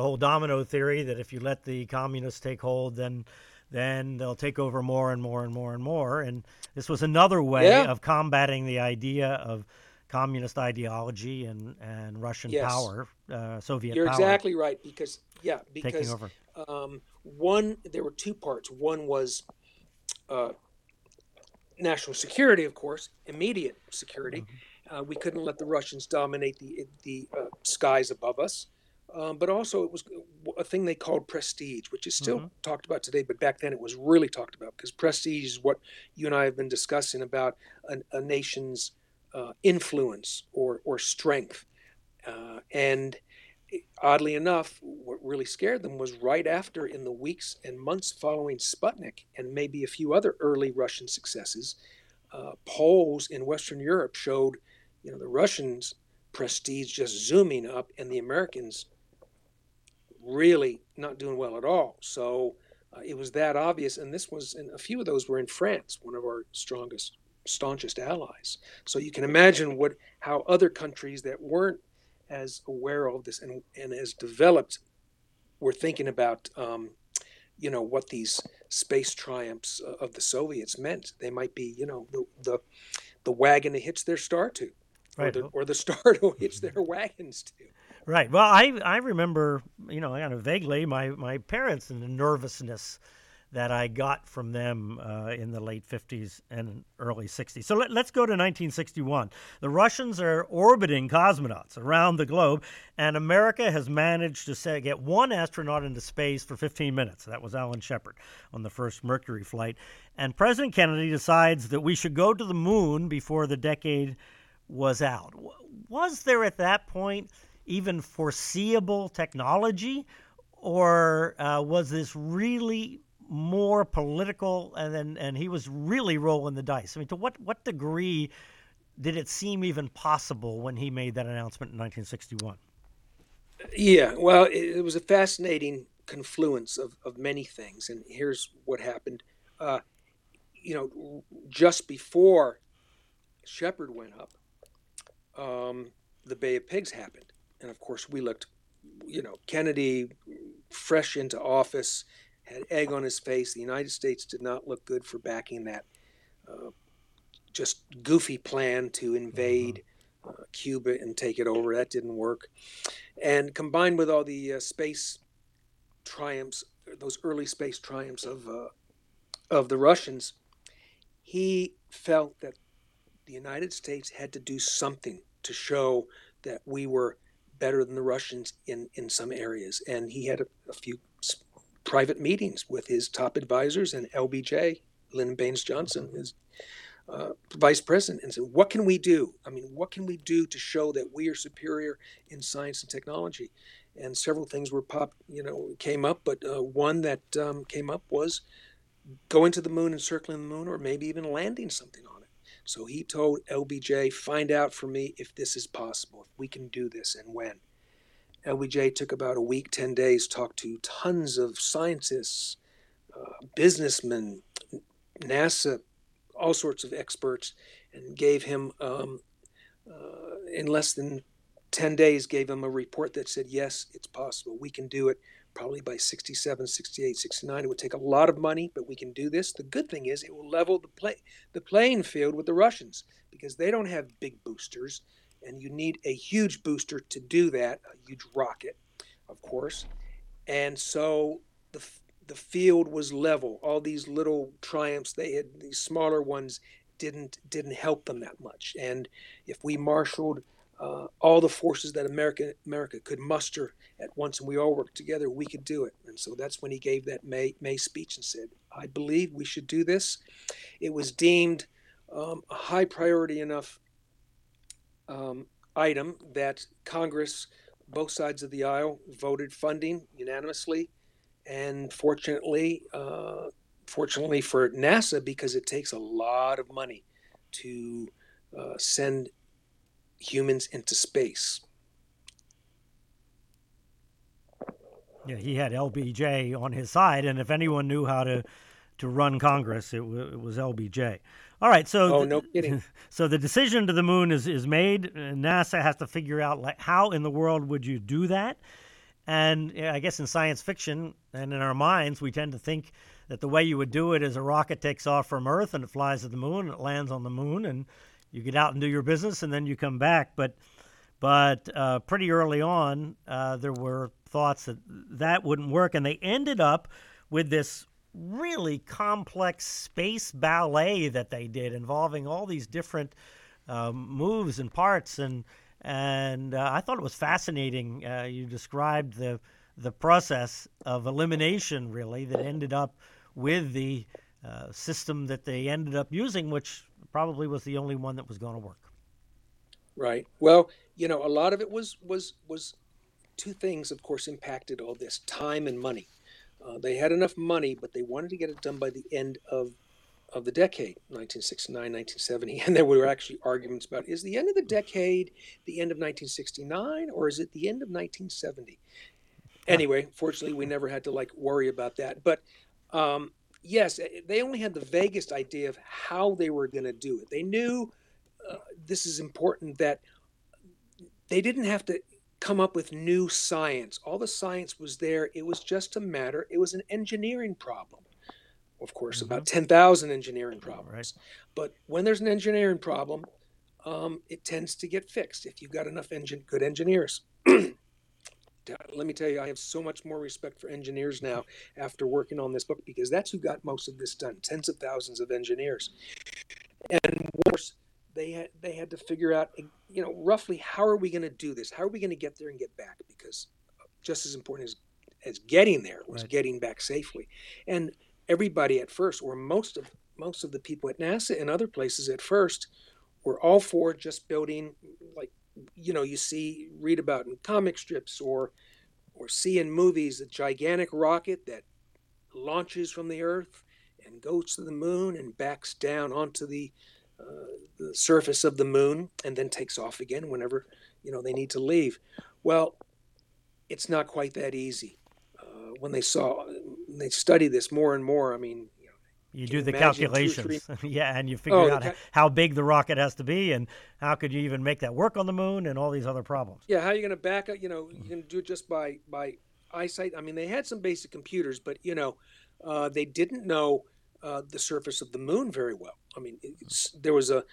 whole domino theory that if you let the communists take hold, then they'll take over more and more and more and more. And this was another way of combating the idea of communist ideology and Russian power, Soviet power. You're exactly right, because taking over. There were two parts. One was national security, of course, immediate security. Mm-hmm. We couldn't let the Russians dominate the skies above us. But also it was a thing they called prestige, which is still talked about today, but back then it was really talked about, because prestige is what you and I have been discussing about a nation's influence or strength. And oddly enough, what really scared them was right after, in the weeks and months following Sputnik and maybe a few other early Russian successes, polls in Western Europe showed, you know, the Russians' prestige just zooming up and the Americans really not doing well at all. So it was that obvious. And this was, and a few of those were in France, one of our strongest, staunchest allies. So you can imagine how other countries that weren't as aware of this and as developed were thinking about, you know, what these space triumphs of the Soviets meant. They might be, you know, the wagon that hits their star to, right, or the star to hitch their wagons to. Right. Well, I remember, you know, kind of vaguely my parents and the nervousness that I got from them in the late 50s and early 60s. So let's go to 1961. The Russians are orbiting cosmonauts around the globe, and America has managed to get one astronaut into space for 15 minutes. That was Alan Shepard on the first Mercury flight. And President Kennedy decides that we should go to the moon before the decade was out. Was there at that point even foreseeable technology, or was this really more political, and he was really rolling the dice? I mean, to what degree did it seem even possible when he made that announcement in 1961? Yeah, well, it was a fascinating confluence of many things, and here's what happened. You know, just before Shepard went up, the Bay of Pigs happened, and of course we looked, you know, Kennedy, fresh into office, had egg on his face. The United States did not look good for backing that just goofy plan to invade Cuba and take it over. That didn't work. And combined with all the space triumphs, those early space triumphs of the Russians, he felt that the United States had to do something to show that we were better than the Russians in some areas. And he had a few private meetings with his top advisors and LBJ, Lyndon Baines Johnson, his vice president, and said, what can we do? I mean, what can we do to show that we are superior in science and technology? And several things came up, but one that came up was going to the moon and circling the moon, or maybe even landing something on it. So he told LBJ, find out for me if this is possible, if we can do this and when. LBJ took about a week, 10 days, talked to tons of scientists, businessmen, NASA, all sorts of experts, and gave him, in less than 10 days, gave him a report that said, yes, it's possible. We can do it. probably by 67, 68, 69. It would take a lot of money, but we can do this. The good thing is it will level the playing field with the Russians, because they don't have big boosters, and you need a huge booster to do that, a huge rocket, of course. And so the field was level. All these little triumphs they had, these smaller ones, didn't help them that much. And if we marshaled all the forces that America could muster at once, and we all worked together, we could do it. And so that's when he gave that May speech and said, I believe we should do this. It was deemed a high priority enough item that Congress, both sides of the aisle, voted funding unanimously. And fortunately for NASA, because it takes a lot of money to send humans into space. Yeah, he had LBJ on his side, and if anyone knew how to run Congress, it was LBJ. All right, so no kidding. So the decision to the moon is made, and NASA has to figure out, like, how in the world would you do that? And I guess in science fiction and in our minds, we tend to think that the way you would do it is a rocket takes off from Earth and it flies to the moon and it lands on the moon and you get out and do your business and then you come back. But pretty early on, there were thoughts that wouldn't work. And they ended up with this really complex space ballet that they did involving all these different moves and parts. And I thought it was fascinating. You described the process of elimination, really, that ended up with the system that they ended up using, which probably was the only one that was going to work. Right. Well, a lot of it was two things, of course, impacted all this: time and money. They had enough money, but they wanted to get it done by the end of the decade, 1969, 1970, and there were actually arguments about, is the end of the decade the end of 1969, or is it the end of 1970? Anyway, fortunately, we never had to worry about that. But yes, they only had the vaguest idea of how they were going to do it. They knew this is important, that they didn't have to come up with new science. All the science was there. It was just a matter. It was an engineering problem. Of course, about 10,000 engineering problems. Right. But when there's an engineering problem, it tends to get fixed if you've got enough good engineers. Let me tell you, I have so much more respect for engineers now after working on this book, because that's who got most of this done, tens of thousands of engineers. And worse, they had to figure out, roughly, how are we going to do this? How are we going to get there and get back? Because just as important as getting there was getting back safely. And everybody at first, or most of the people at NASA and other places at first, were all for just building, you read about in comic strips or see in movies, a gigantic rocket that launches from the Earth and goes to the moon and backs down onto the surface of the moon and then takes off again whenever they need to leave. Well, it's not quite that easy. When they study this more and more. I mean, you do the calculations, and you figure out how big the rocket has to be, and how could you even make that work on the moon, and all these other problems. Yeah, how are you going to back up? You're going to do it just by eyesight. I mean, they had some basic computers, but they didn't know the surface of the moon very well. I mean, there was a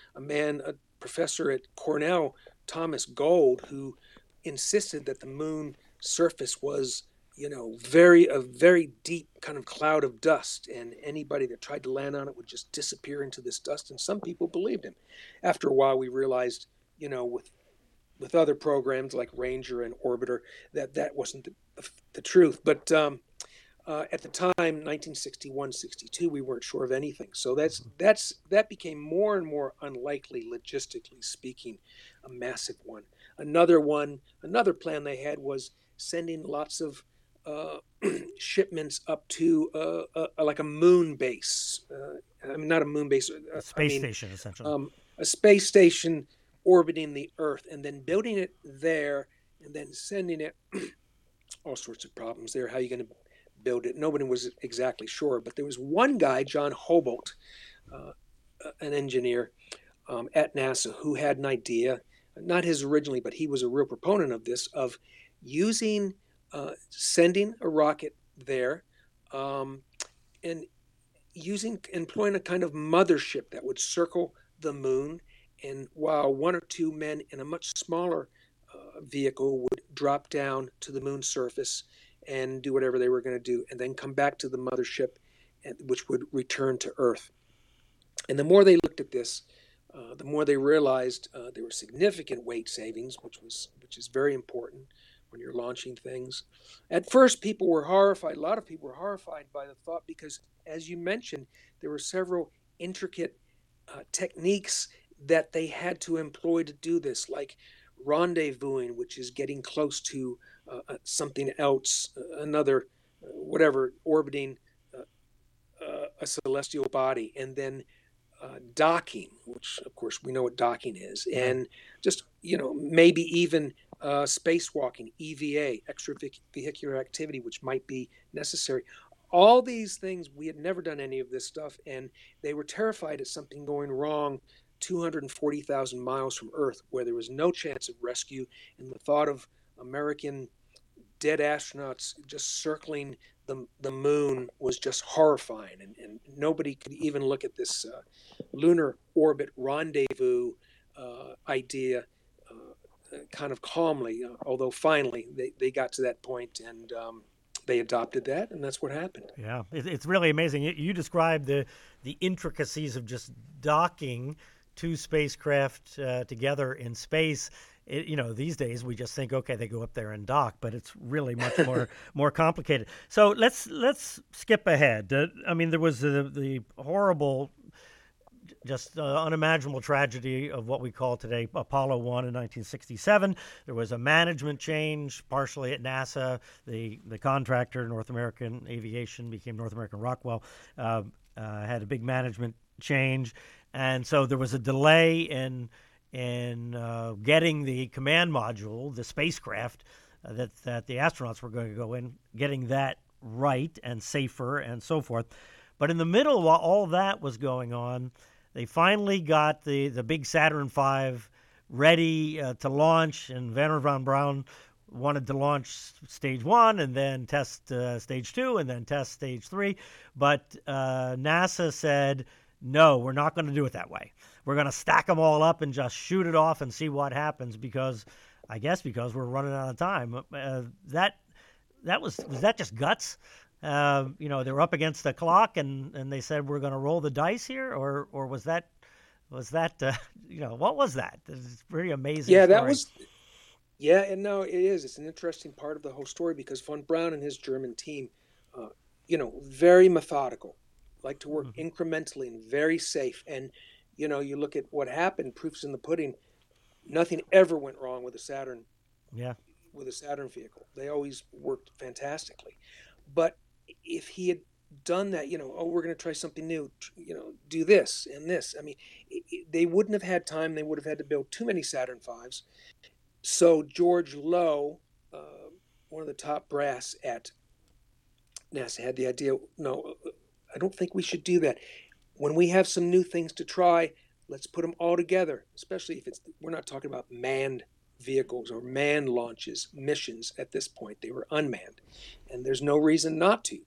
professor at Cornell, Thomas Gold, who insisted that the moon surface was a very deep kind of cloud of dust, and anybody that tried to land on it would just disappear into this dust. And some people believed him. After a while, we realized, with other programs like Ranger and Orbiter, that wasn't the truth. But at the time, 1961, 62, we weren't sure of anything. So that became more and more unlikely, logistically speaking, a massive one. Another plan they had was sending lots of shipments up to a moon base. I mean, not a moon base. A space station, essentially. A space station orbiting the Earth, and then building it there, and then sending it. All sorts of problems there. How are you going to build it? Nobody was exactly sure. But there was one guy, John Hobolt, an engineer at NASA, who had an idea, not his originally, but he was a real proponent of this, of using sending a rocket there and employing a kind of mothership that would circle the moon, and while one or two men in a much smaller vehicle would drop down to the moon's surface and do whatever they were going to do, and then come back to the mothership, which would return to Earth. And the more they looked at this, the more they realized there were significant weight savings, which is very important when you're launching things. At first, people were horrified. A lot of people were horrified by the thought because, as you mentioned, there were several intricate techniques that they had to employ to do this, like rendezvousing, which is getting close to something else, another, whatever, orbiting a celestial body, and then docking, which of course we know what docking is, and just, maybe even spacewalking, EVA, extravehicular activity, which might be necessary. All these things, we had never done any of this stuff, and they were terrified of something going wrong 240,000 miles from Earth, where there was no chance of rescue, and the thought of American dead astronauts just circling the moon was just horrifying, and nobody could even look at this lunar orbit rendezvous idea kind of calmly, although finally they got to that point, and they adopted that, and that's what happened. Yeah, it's really amazing. You described the intricacies of just docking two spacecraft together in space. It, these days we just think, okay, they go up there and dock, but it's really much more complicated. So let's skip ahead. I mean, there was the horrible, just unimaginable tragedy of what we call today Apollo 1 in 1967. There was a management change, partially at NASA. The contractor, North American Aviation, became North American Rockwell, had a big management change. And so there was a delay in getting the command module, the spacecraft that the astronauts were going to go in, getting that right and safer and so forth. But in the middle, while all that was going on, they finally got the big Saturn V ready to launch, and Wernher von Braun wanted to launch stage 1 and then test stage 2 and then test stage 3. But NASA said, no, we're not going to do it that way. We're going to stack them all up and just shoot it off and see what happens because we're running out of time. That was that just guts? They were up against the clock and they said, we're going to roll the dice here, or was that what was that? It's pretty amazing. Yeah, story. That was. Yeah, and no, it is. It's an interesting part of the whole story because von Braun and his German team, very methodical. Like to work incrementally and very safe. And, you look at what happened, proof's in the pudding. Nothing ever went wrong with a Saturn vehicle. They always worked fantastically. But if he had done that, we're going to try something new, do this and this. I mean, they wouldn't have had time. They would have had to build too many Saturn Vs. So George Low, one of the top brass at NASA, had the idea, no, I don't think we should do that. When we have some new things to try, let's put them all together, especially if we're not talking about manned vehicles or manned launches, missions at this point. They were unmanned, and there's no reason not to.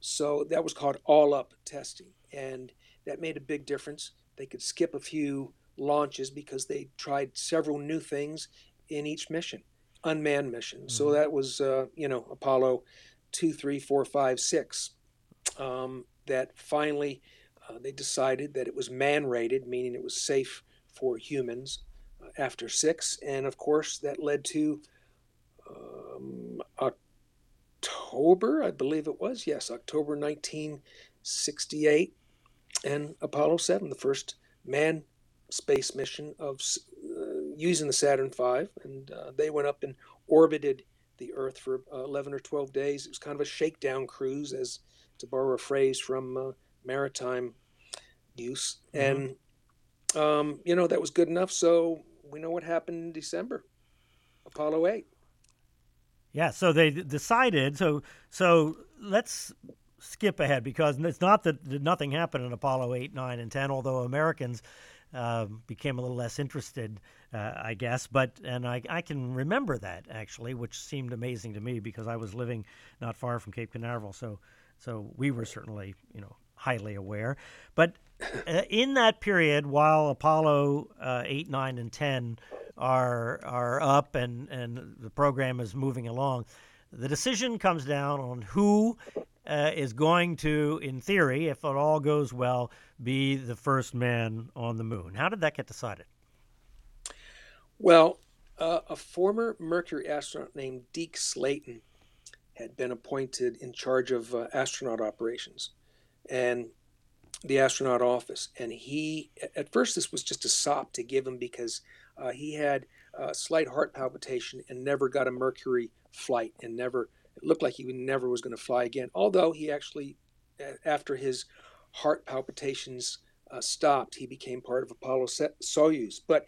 So that was called all-up testing, and that made a big difference. They could skip a few launches because they tried several new things in each mission, unmanned mission. Mm-hmm. So that was, Apollo 2, 3, 4, 5, 6. That finally they decided that it was man-rated, meaning it was safe for humans after 6. And, of course, that led to October, I believe it was. Yes, October 1968, and Apollo 7, the first manned space mission of using the Saturn V. And they went up and orbited the Earth for 11 or 12 days. It was kind of a shakedown cruise, as to borrow a phrase from maritime use. And, that was good enough. So we know what happened in December, Apollo 8. Yeah, so they decided. So let's skip ahead because it's not that nothing happened in Apollo 8, 9, and 10, although Americans became a little less interested, I guess. And I can remember that, actually, which seemed amazing to me because I was living not far from Cape Canaveral. So we were certainly, highly aware. But in that period, while Apollo 8, 9, and 10 are up and the program is moving along, the decision comes down on who is going to, in theory, if it all goes well, be the first man on the moon. How did that get decided? Well, a former Mercury astronaut named Deke Slayton had been appointed in charge of astronaut operations and the astronaut office. And he, at first, this was just a sop to give him because he had a slight heart palpitation and never got a Mercury flight and never, it looked like he never was going to fly again. Although he actually, after his heart palpitations stopped, he became part of Apollo Soyuz. But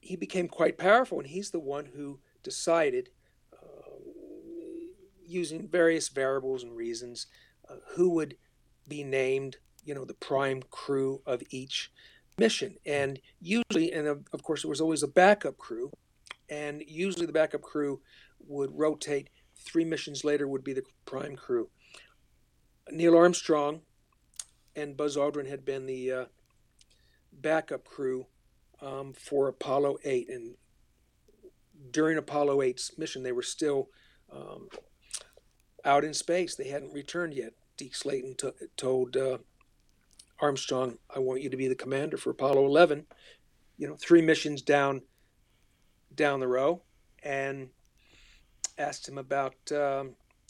he became quite powerful, and he's the one who decided, using various variables and reasons, who would be named, the prime crew of each mission. And usually, and of course, there was always a backup crew, and usually the backup crew would rotate. 3 missions later would be the prime crew. Neil Armstrong and Buzz Aldrin had been the backup crew for Apollo 8. And during Apollo 8's mission, they were still out in space. They hadn't returned yet. Deke Slayton told Armstrong, I want you to be the commander for Apollo 11. 3 missions down the row, and asked him about, I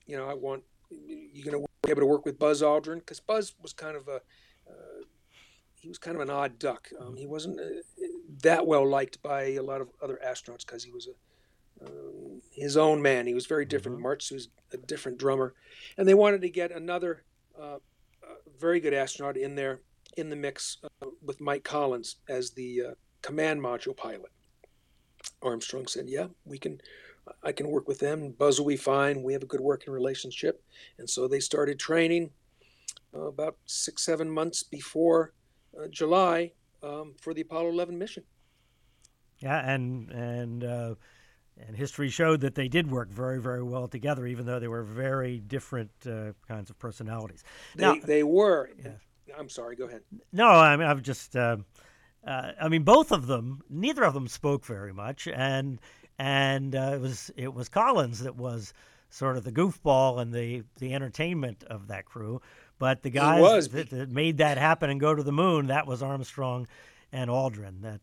want you going to be able to work with Buzz Aldrin, because Buzz was kind of he was kind of an odd duck. He wasn't that well liked by a lot of other astronauts because he was his own man. He was very different. March was a different drummer, and they wanted to get another very good astronaut in there in the mix with Mike Collins as the command module pilot. Armstrong said, yeah, I can work with them. Buzz will be fine. We have a good working relationship. And so they started training about 6-7 months before July for the Apollo 11 mission. Yeah, and history showed that they did work very, very well together, even though they were very different kinds of personalities. They were. Yeah. I'm sorry, go ahead. No, I've just... both of them, neither of them spoke very much, and it was Collins that was sort of the goofball and the entertainment of that crew. But the guys that made that happen and go to the moon, that was Armstrong and Aldrin.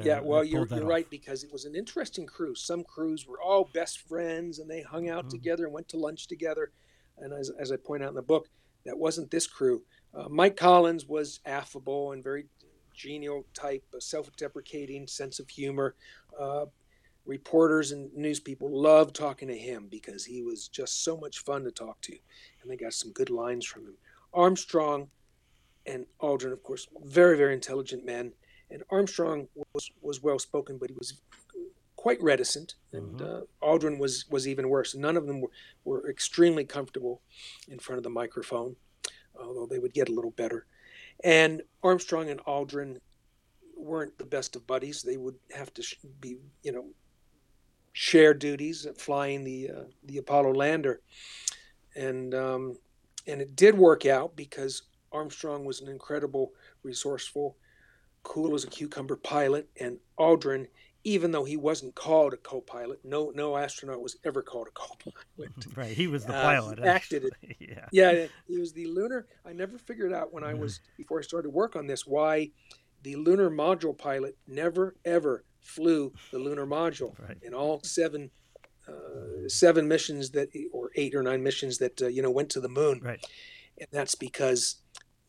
You're right, because it was an interesting crew. Some crews were all best friends, and they hung out together and went to lunch together. And as I point out in the book, that wasn't this crew. Mike Collins was affable and very genial type, a self-deprecating sense of humor. Reporters and news people loved talking to him because he was just so much fun to talk to, and they got some good lines from him. Armstrong and Aldrin, of course, very, very intelligent men, and Armstrong was well-spoken, but he was quite reticent, and Aldrin was even worse. None of them were extremely comfortable in front of the microphone, although they would get a little better. And Armstrong and Aldrin weren't the best of buddies. They would have to share duties at flying the Apollo lander. And it did work out because Armstrong was an incredible, resourceful, cool as a cucumber pilot. And Aldrin, even though he wasn't called a co-pilot, no astronaut was ever called a co-pilot. Right, he was the pilot. Yeah, he was the lunar. I never figured out when I was, before I started work on this, why the lunar module pilot never, ever flew the lunar module. Right. In all 7 missions that, or 8 or 9 missions that, went to the moon. Right. And that's because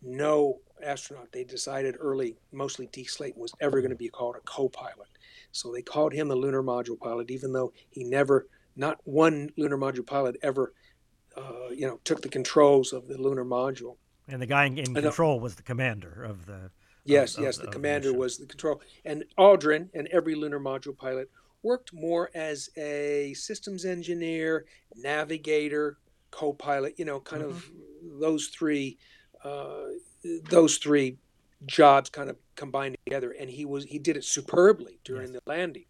no astronaut, they decided early, mostly Deke Slayton, was ever going to be called a co-pilot. So they called him the lunar module pilot, even though he never, not one lunar module pilot ever, took the controls of the lunar module. And the guy in control was the commander of the... the commander was the control. And Aldrin and every lunar module pilot worked more as a systems engineer, navigator, co-pilot, kind of those three jobs kind of combined together, and he did it superbly during the landing,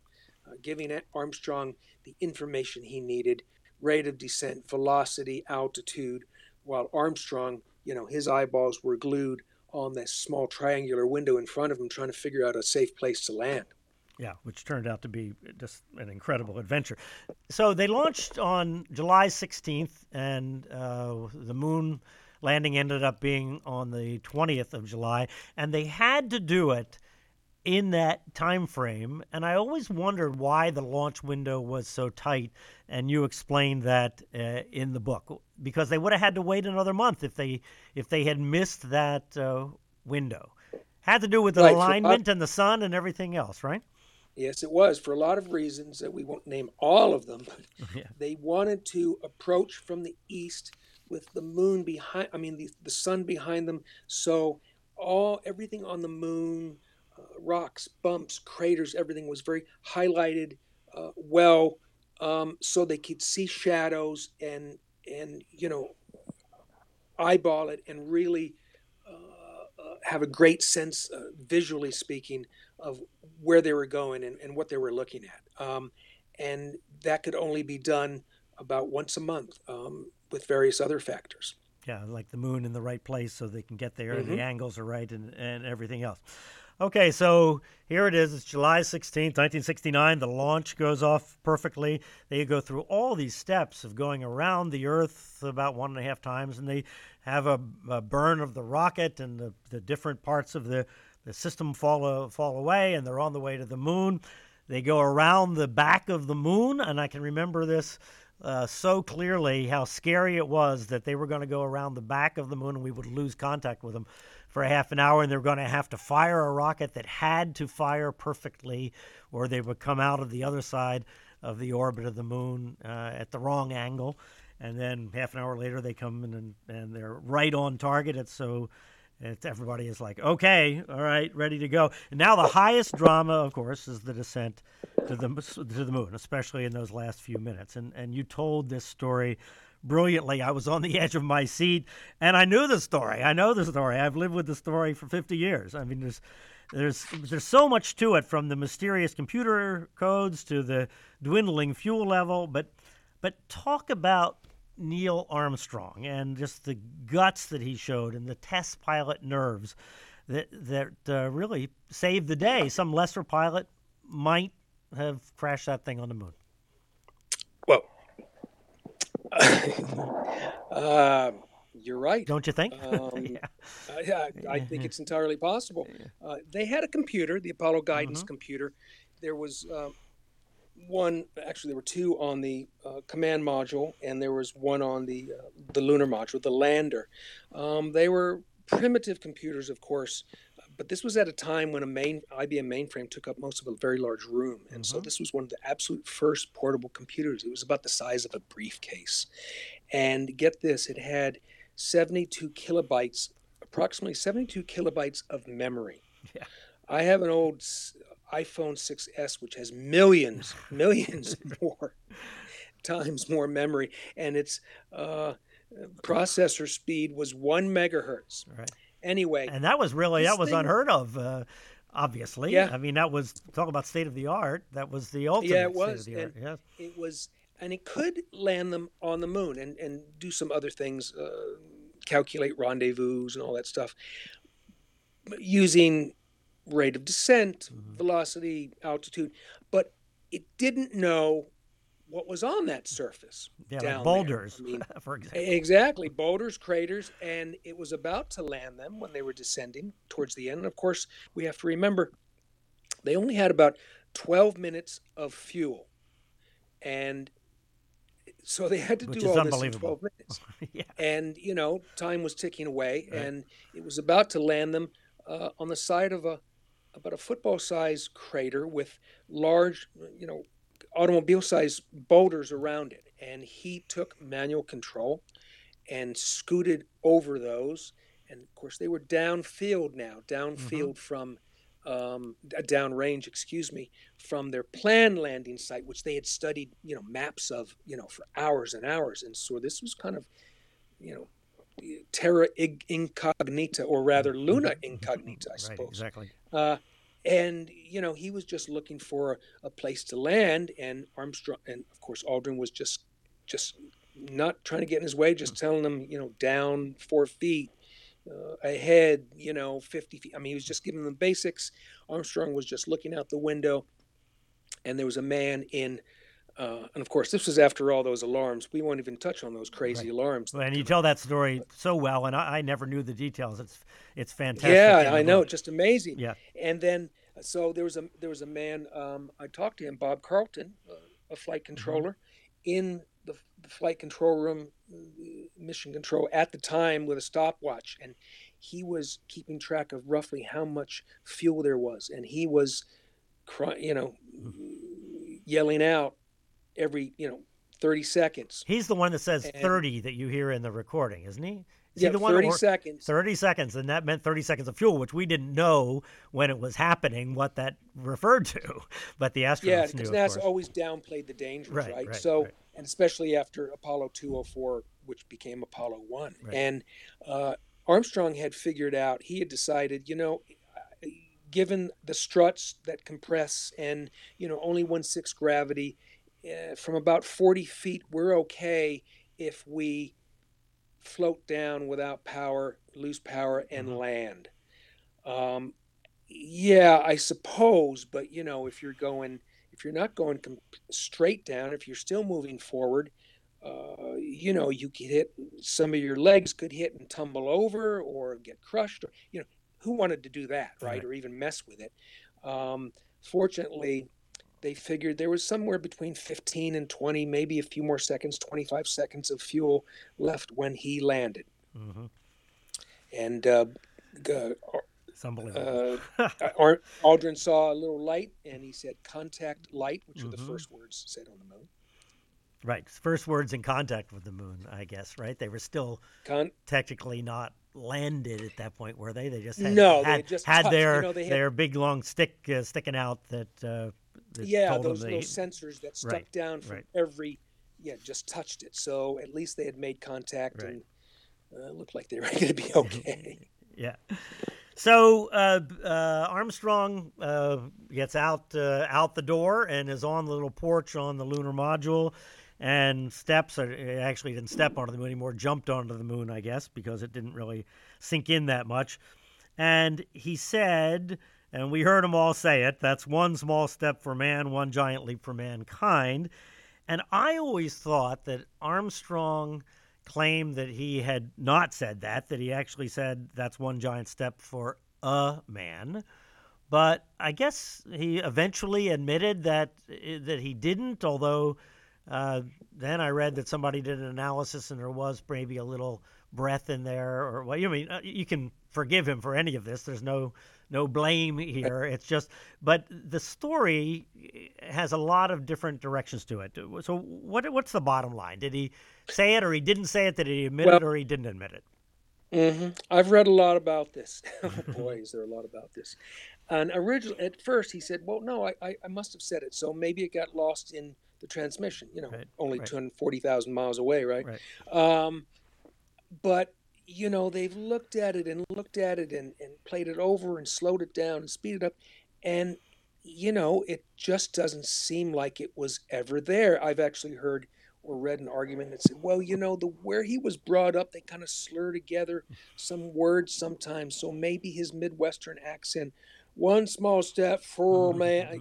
giving Armstrong the information he needed: rate of descent, velocity, altitude, while Armstrong, his eyeballs were glued on this small triangular window in front of him, trying to figure out a safe place to land. Yeah, which turned out to be just an incredible adventure. So they launched on July 16th, and the moon landing ended up being on the 20th of July, and they had to do it in that time frame. And I always wondered why the launch window was so tight, and you explained that in the book, because they would have had to wait another month if they had missed that window. Had to do with the alignment and the sun and everything else, right? Yes, it was, for a lot of reasons that we won't name all of them. Yeah. They wanted to approach from the east with the moon behind, the sun behind them. So everything on the moon, rocks, bumps, craters, everything was very highlighted so they could see shadows and eyeball it and really have a great sense, visually speaking, of where they were going and what they were looking at. And that could only be done about once a month with various other factors. Yeah, like the moon in the right place so they can get there, mm-hmm. and the angles are right and everything else. Okay, so here it is. It's July 16th, 1969. The launch goes off perfectly. They go through all these steps of going around the Earth about 1.5 times, and they have a burn of the rocket, and the different parts of the system fall away, and they're on the way to the moon. They go around the back of the moon, and I can remember this so clearly, how scary it was that they were going to go around the back of the moon and we would lose contact with them for a half an hour, and they're going to have to fire a rocket that had to fire perfectly, or they would come out of the other side of the orbit of the moon at the wrong angle. And then half an hour later, they come in and they're right on target. Everybody is like, okay, all right, ready to go. And now the highest drama, of course, is the descent to the moon, especially in those last few minutes. And you told this story brilliantly. I was on the edge of my seat, and I knew the story. I know the story. I've lived with the story for 50 years. I mean, there's so much to it, from the mysterious computer codes to the dwindling fuel level. But talk about Neil Armstrong and just the guts that he showed and the test pilot nerves that really saved the day. Some lesser pilot might have crashed that thing on the moon. Well, you're right. Don't you think? I think it's entirely possible. They had a computer, the Apollo guidance mm-hmm. computer. There was there were two on the command module, and there was one on the lunar module, the lander. They were primitive computers, of course, but this was at a time when IBM mainframe took up most of a very large room. And mm-hmm. so this was one of the absolute first portable computers. It was about the size of a briefcase. And get this, it had 72 kilobytes of memory. Yeah. I have an old iPhone 6S, which has millions more times more memory. And its processor speed was 1 megahertz. Right. Anyway. And that was unheard of, obviously. Yeah. I mean, talk about state of the art. That was the ultimate state of the art. Yes. It was, and it could land them on the moon and do some other things, calculate rendezvous and all that stuff, using rate of descent, mm-hmm. velocity, altitude, but it didn't know what was on that surface. Yeah, down like boulders, for example. Exactly, boulders, craters, and it was about to land them when they were descending towards the end. And of course, we have to remember, they only had about 12 minutes of fuel. And so they had to do all this in 12 minutes. Yeah. And, time was ticking away, right. And it was about to land them on the side of about a football-sized crater with large, automobile-sized boulders around it. And he took manual control and scooted over those. And, of course, they were downfield now, mm-hmm. from downrange, from their planned landing site, which they had studied, maps of, for hours and hours. And so this was kind of, terra incognita, or rather luna incognita, I suppose. Right, exactly. And, you know, he was just looking for a place to land, and Armstrong, and of course Aldrin was just not trying to get in his way, just telling him, you know, down 4 feet, ahead, you know, 50 feet. I mean, he was just giving them basics. Armstrong was just looking out the window, and there was a man in, and of course, this was after all those alarms. We won't even touch on those crazy alarms. Well, and you tell that story so well, and I never knew the details. It's fantastic. Yeah, I know, just amazing. Yeah. And then, so there was a man. I talked to him, Bob Carlton, a flight controller, in the flight control room, mission control at the time, with a stopwatch, and he was keeping track of roughly how much fuel there was, and he was, yelling out every 30 seconds. He's the one that says 30 that you hear in the recording, isn't he? Yeah, 30 seconds. 30 seconds, and that meant 30 seconds of fuel, which we didn't know when it was happening what that referred to, but the astronauts knew, of course. Yeah, because NASA always downplayed the dangers, right? So, and especially after Apollo 204, which became Apollo 1. Right. And Armstrong had figured out, he had decided, given the struts that compress and, only 1/6 gravity, from about 40 feet, we're okay if we float down without power, lose power, and land. I suppose, but if you're not going straight down, if you're still moving forward, you could hit, some of your legs could hit and tumble over or get crushed, or who wanted to do that, right? Or even mess with it. Fortunately, they figured there was somewhere between 15 and 20, maybe a few more seconds, 25 seconds of fuel left when he landed. Mm-hmm. And it's unbelievable. Aldrin saw a little light, and he said, "Contact light," which were the first words said on the moon. Right. First words in contact with the moon, I guess, right? They were still technically not landed at that point, were they? They just had their big, long stick sticking out that... those sensors that stuck down from every, just touched it. So at least they had made contact and looked like they were going to be okay. Yeah. So Armstrong gets out the door and is on the little porch on the lunar module, and actually didn't step onto the moon anymore, jumped onto the moon, I guess, because it didn't really sink in that much. And he said... and we heard them all say it, that's one small step for man, one giant leap for mankind. And I always thought that Armstrong claimed that he had not said that he actually said that's one giant step for a man. But I guess he eventually admitted that he didn't, although then I read that somebody did an analysis and there was maybe a little breath in there. Or you can forgive him for any of this. There's no blame here. It's just, but the story has a lot of different directions to it. So what's the bottom line? Did he say it or he didn't say it? Did he admit it or he didn't admit it? Mm-hmm. I've read a lot about this. Boy, is there a lot about this. And at first he said, well, no, I must have said it. So maybe it got lost in the transmission, only 240,000 miles away, right? But they've looked at it and played it over and slowed it down and speeded up. And, it just doesn't seem like it was ever there. I've actually heard or read an argument that said, well, where he was brought up, they kind of slur together some words sometimes. So maybe his Midwestern accent, one small step for man,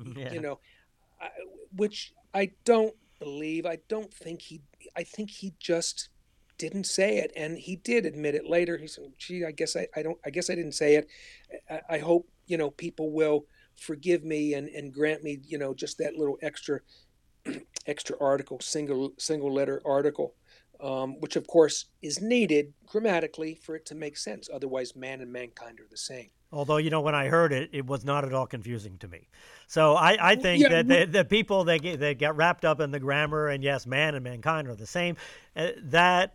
which I don't believe. I think he just... didn't say it, and he did admit it later. He said, "Gee, I guess I didn't say it. I hope people will forgive me and grant me just that little extra article, single letter article, which of course is needed grammatically for it to make sense. Otherwise, man and mankind are the same." Although, when I heard it, it was not at all confusing to me. So I think that the people that get wrapped up in the grammar and yes, man and mankind are the same, that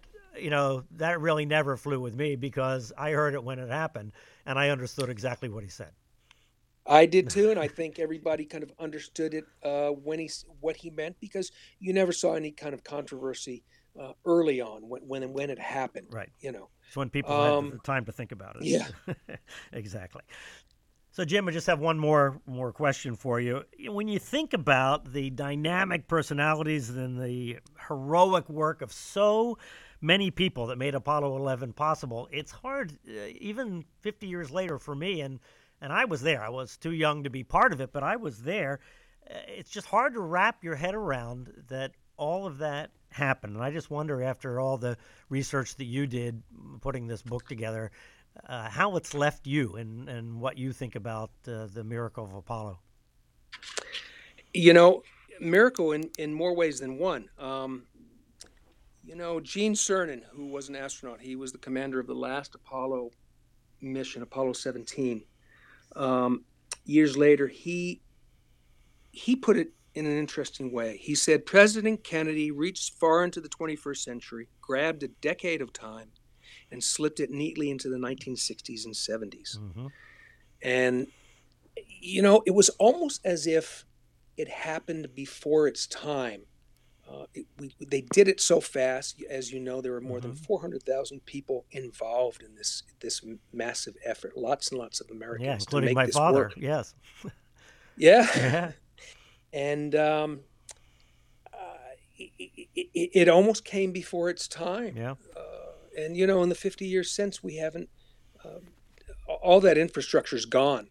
really never flew with me because I heard it when it happened and I understood exactly what he said. I did too, and I think everybody kind of understood it when what he meant, because you never saw any kind of controversy early on when it happened. Right. It's when people had time to think about it. Yeah. Exactly. So, Jim, I just have one more question for you. When you think about the dynamic personalities and the heroic work of so many people that made Apollo 11 possible, it's hard, even 50 years later for me, and I was there. I was too young to be part of it, but I was there. It's just hard to wrap your head around that all of that happened. And I just wonder, after all the research that you did putting this book together, how it's left you and what you think about the miracle of Apollo. You know, miracle in more ways than one. You know, Gene Cernan, who was an astronaut, he was the commander of the last Apollo mission, Apollo 17. Years later, he put it in an interesting way. He said, President Kennedy reached far into the 21st century, grabbed a decade of time, and slipped it neatly into the 1960s and 70s. Mm-hmm. And, you know, it was almost as if it happened before its time. They did it so fast. As you know, there were more than 400,000 people involved in this massive effort, lots and lots of Americans. Yeah, including to make my this father, work. Yes. Yeah. And it almost came before its time. Yeah. And, you know, in the 50 years since, we haven't, all that infrastructure is gone.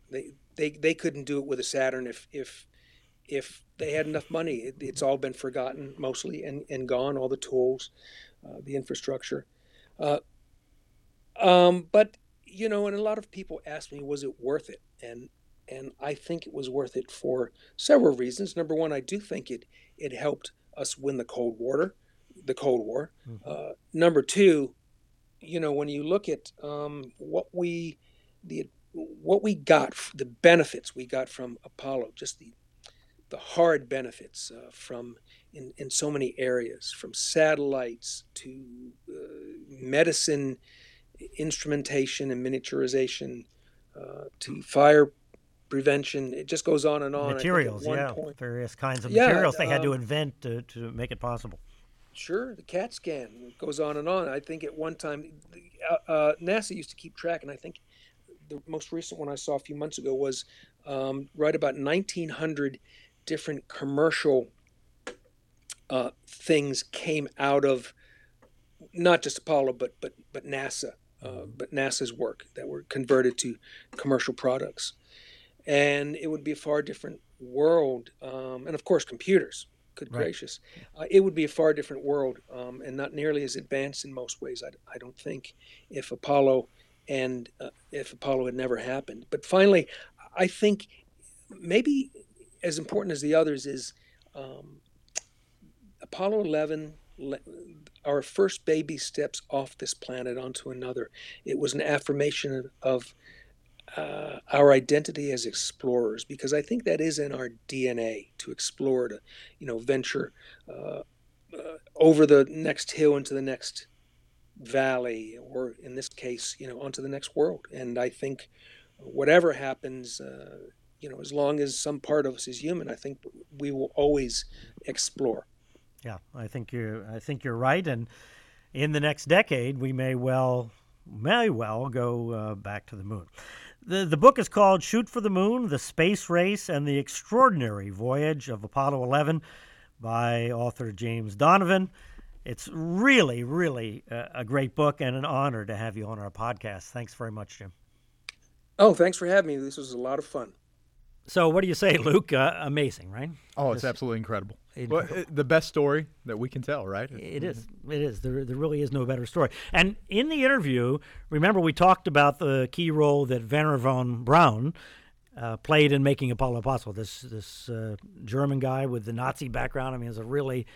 They couldn't do it with a Saturn if they had enough money. It's all been forgotten mostly and gone, all the tools, the infrastructure. But, you know, and a lot of people ask me, was it worth it? And I think it was worth it for several reasons. Number one, I do think it helped us win the Cold War. Mm-hmm. Number two, you know, when you look at what we got, the benefits we got from Apollo, just the hard benefits from in so many areas, from satellites to medicine, instrumentation and miniaturization, to fire prevention. It just goes on and on. Materials, various kinds of materials they had to invent to make it possible. Sure, the CAT scan goes on and on. I think at one time, NASA used to keep track, and I think the most recent one I saw a few months ago was right about 1,900 different commercial things came out of not just Apollo, but NASA, but NASA's work that were converted to commercial products. And it would be a far different world, and of course computers. Good gracious. Right. It would be a far different world and not nearly as advanced in most ways, I don't think, if Apollo had never happened. But finally, I think maybe as important as the others is Apollo 11, our first baby steps off this planet onto another. It was an affirmation of our identity as explorers, because I think that is in our DNA to explore, to, you know, venture over the next hill into the next valley, or in this case, you know, onto the next world. And I think whatever happens, you know, as long as some part of us is human, I think we will always explore. Yeah, I think you're right. And in the next decade, we may well go back to the moon. The book is called Shoot for the Moon, The Space Race and the Extraordinary Voyage of Apollo 11 by author James Donovan. It's really, really a great book and an honor to have you on our podcast. Thanks very much, Jim. Oh, thanks for having me. This was a lot of fun. So what do you say, Luke? Amazing, right? Oh, it's absolutely incredible. Well, the best story that we can tell, right? It is. There really is no better story. And in the interview, remember we talked about the key role that Wernher von Braun played in making Apollo possible. This German guy with the Nazi background. I mean, it's a really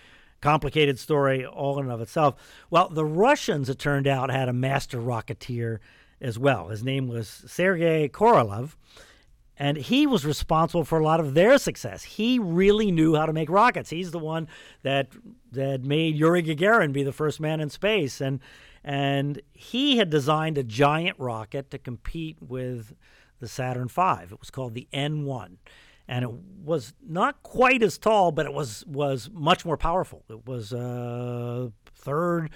complicated story all in and of itself. Well, the Russians, it turned out, had a master rocketeer as well. His name was Sergei Korolev. And he was responsible for a lot of their success. He really knew how to make rockets. He's the one that made Yuri Gagarin be the first man in space. And he had designed a giant rocket to compete with the Saturn V. It was called the N1. And it was not quite as tall, but it was much more powerful. It was a third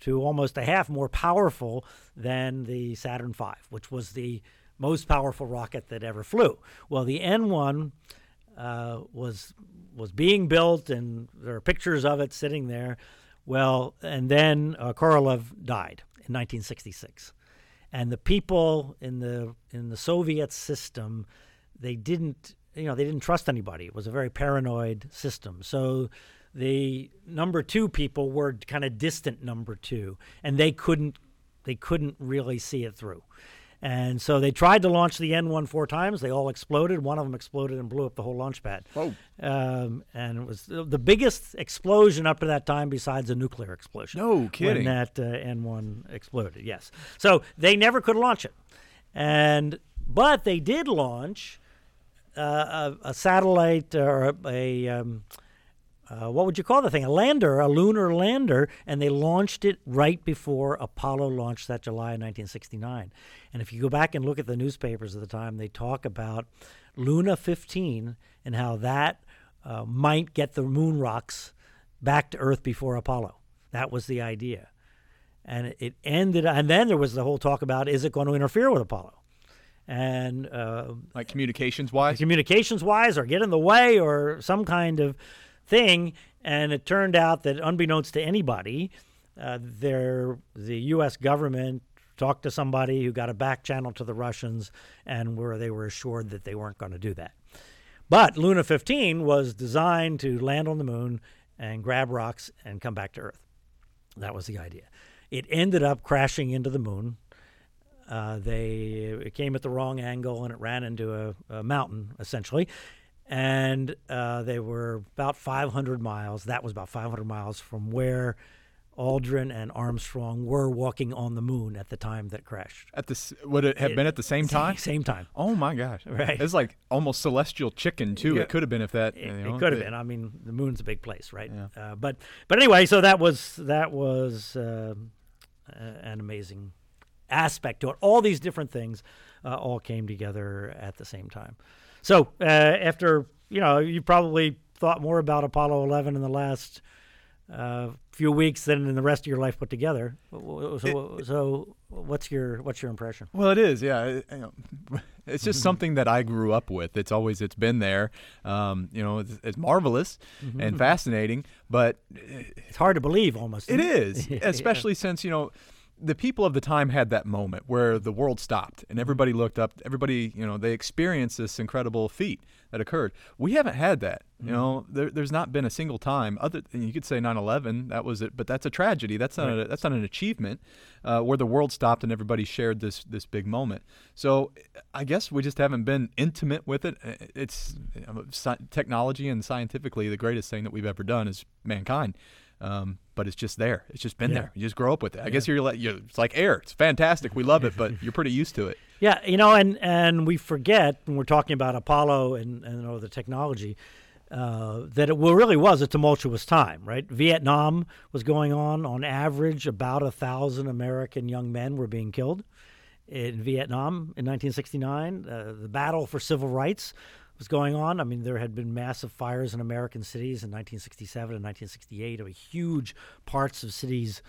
to almost a half more powerful than the Saturn V, which was the most powerful rocket that ever flew. Well, the N1 was being built, and there are pictures of it sitting there. Well, and then Korolev died in 1966, and the people in the Soviet system, they didn't trust anybody. It was a very paranoid system. So the number two people were kind of distant number two, and they couldn't really see it through. And so they tried to launch the N1 four times. They all exploded. One of them exploded and blew up the whole launch pad. Oh. And it was the biggest explosion up to that time besides a nuclear explosion. No kidding. When that N1 exploded, yes. So they never could launch it. But they did launch a satellite or what would you call the thing? A lander, a lunar lander, and they launched it right before Apollo launched that July 1969. And if you go back and look at the newspapers at the time, they talk about Luna 15 and how that might get the moon rocks back to Earth before Apollo. That was the idea. And it ended, and then there was the whole talk about, is it going to interfere with Apollo? And like communications-wise? Communications-wise, or get in the way, or some kind of thing. And it turned out that, unbeknownst to anybody, the U.S. government talked to somebody who got a back channel to the Russians, and they were assured that they weren't going to do that. But Luna 15 was designed to land on the moon and grab rocks and come back to Earth. That was the idea. It ended up crashing into the moon. It came at the wrong angle, and it ran into a mountain, essentially. And they were about 500 miles. That was about 500 miles from where Aldrin and Armstrong were walking on the moon at the time that crashed. Would it have been at the same time? Same time. Oh, my gosh. Right. It's like almost celestial chicken, too. Yeah. It could have been if that. It could have been. I mean, the moon's a big place, right? Yeah. But anyway, so that was an amazing aspect to it. All these different things all came together at the same time. So after, you probably thought more about Apollo 11 in the last few weeks than in the rest of your life put together. So what's your impression? Well, it is, yeah. It's just something that I grew up with. It's been there. It's marvelous and fascinating, but it's hard to believe almost. It is, especially since, the people of the time had that moment where the world stopped and everybody looked up. Everybody, they experienced this incredible feat that occurred. We haven't had that. There's not been a single time other than you could say 9/11. That was it, but that's a tragedy. That's not that's not an achievement where the world stopped and everybody shared this big moment. So I guess we just haven't been intimate with it. It's technology and scientifically the greatest thing that we've ever done is mankind. But it's just there. It's just been there. You just grow up with it. I guess you're it's like air. It's fantastic. We love it, but you're pretty used to it. Yeah, and we forget when we're talking about Apollo and all the technology that it really was a tumultuous time, right? Vietnam was going on average, about 1,000 American young men were being killed in Vietnam in 1969. The battle for civil rights was going on. I mean, there had been massive fires in American cities in 1967 and 1968. Of huge parts of cities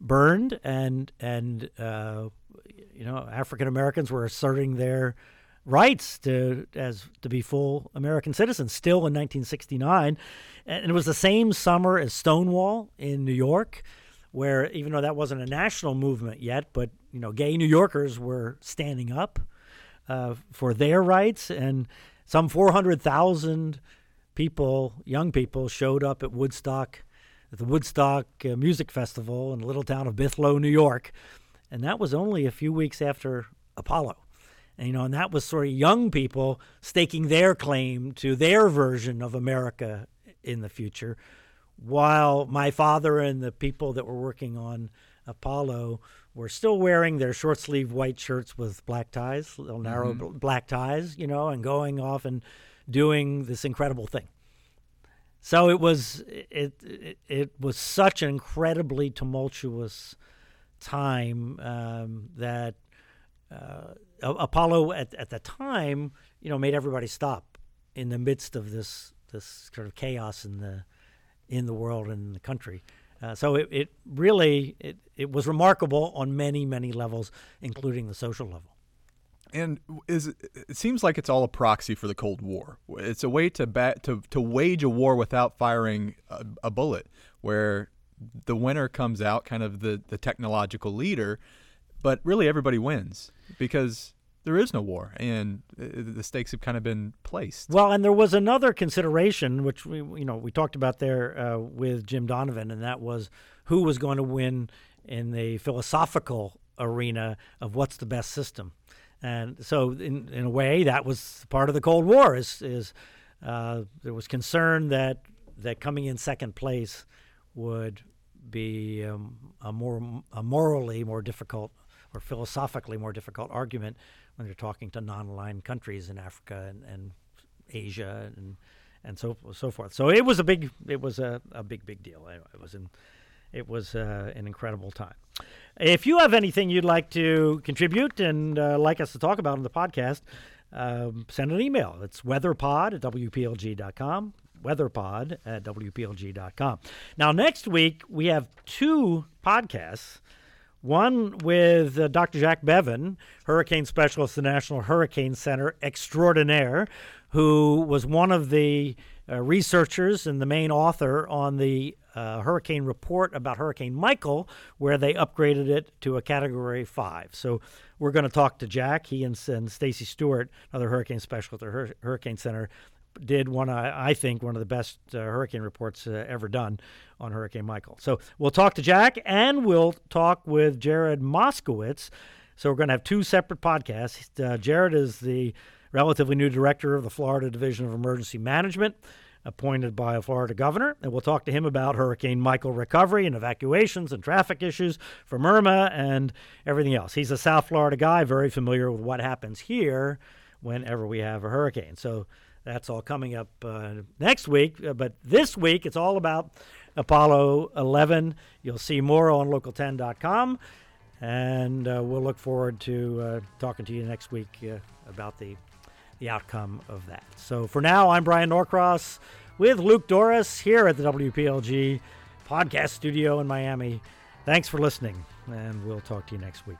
burned, and African Americans were asserting their rights to be full American citizens. Still in 1969, and it was the same summer as Stonewall in New York, where even though that wasn't a national movement yet, but gay New Yorkers were standing up for their rights. And some 400,000 people, young people, showed up at Woodstock, at the Woodstock Music Festival in the little town of Bithlow, New York. And that was only a few weeks after Apollo. And, and that was sort of young people staking their claim to their version of America in the future, while my father and the people that were working on Apollo were still wearing their short-sleeved white shirts with black ties, little narrow black ties, and going off and doing this incredible thing. So it was such an incredibly tumultuous time that Apollo at the time, made everybody stop in the midst of this sort of chaos in the world and in the country. So it really, it was remarkable on many, many levels, including the social level. And it seems like it's all a proxy for the Cold War. It's a way to wage a war without firing a bullet, where the winner comes out kind of the technological leader, but really everybody wins because there is no war, and the stakes have kind of been placed. Well, and there was another consideration, which we talked about there with Jim Donovan, and that was who was going to win in the philosophical arena of what's the best system. And so, in a way, that was part of the Cold War. Is there was concern that coming in second place would be a morally more difficult or philosophically more difficult argument when you're talking to non-aligned countries in Africa and Asia and so forth. So it was a big deal. It was an incredible time. If you have anything you'd like to contribute and like us to talk about on the podcast, send an email. It's weatherpod@wplg.com. Weatherpod@wplg.com. Now, next week we have two podcasts. One with Dr. Jack Bevan, hurricane specialist at the National Hurricane Center extraordinaire, who was one of the researchers and the main author on the hurricane report about Hurricane Michael, where they upgraded it to a Category 5. So we're going to talk to Jack. He and Stacy Stewart, another hurricane specialist at the Hurricane Center, did one of the best hurricane reports ever done on Hurricane Michael. So we'll talk to Jack, and we'll talk with Jared Moskowitz. So we're going to have two separate podcasts. Jared is the relatively new director of the Florida Division of Emergency Management, appointed by a Florida governor, and we'll talk to him about Hurricane Michael recovery and evacuations and traffic issues from Irma and everything else. He's a South Florida guy, very familiar with what happens here whenever we have a hurricane. So that's all coming up next week. But this week, it's all about Apollo 11. You'll see more on local10.com. And we'll look forward to talking to you next week about the outcome of that. So for now, I'm Brian Norcross with Luke Doris here at the WPLG podcast studio in Miami. Thanks for listening, and we'll talk to you next week.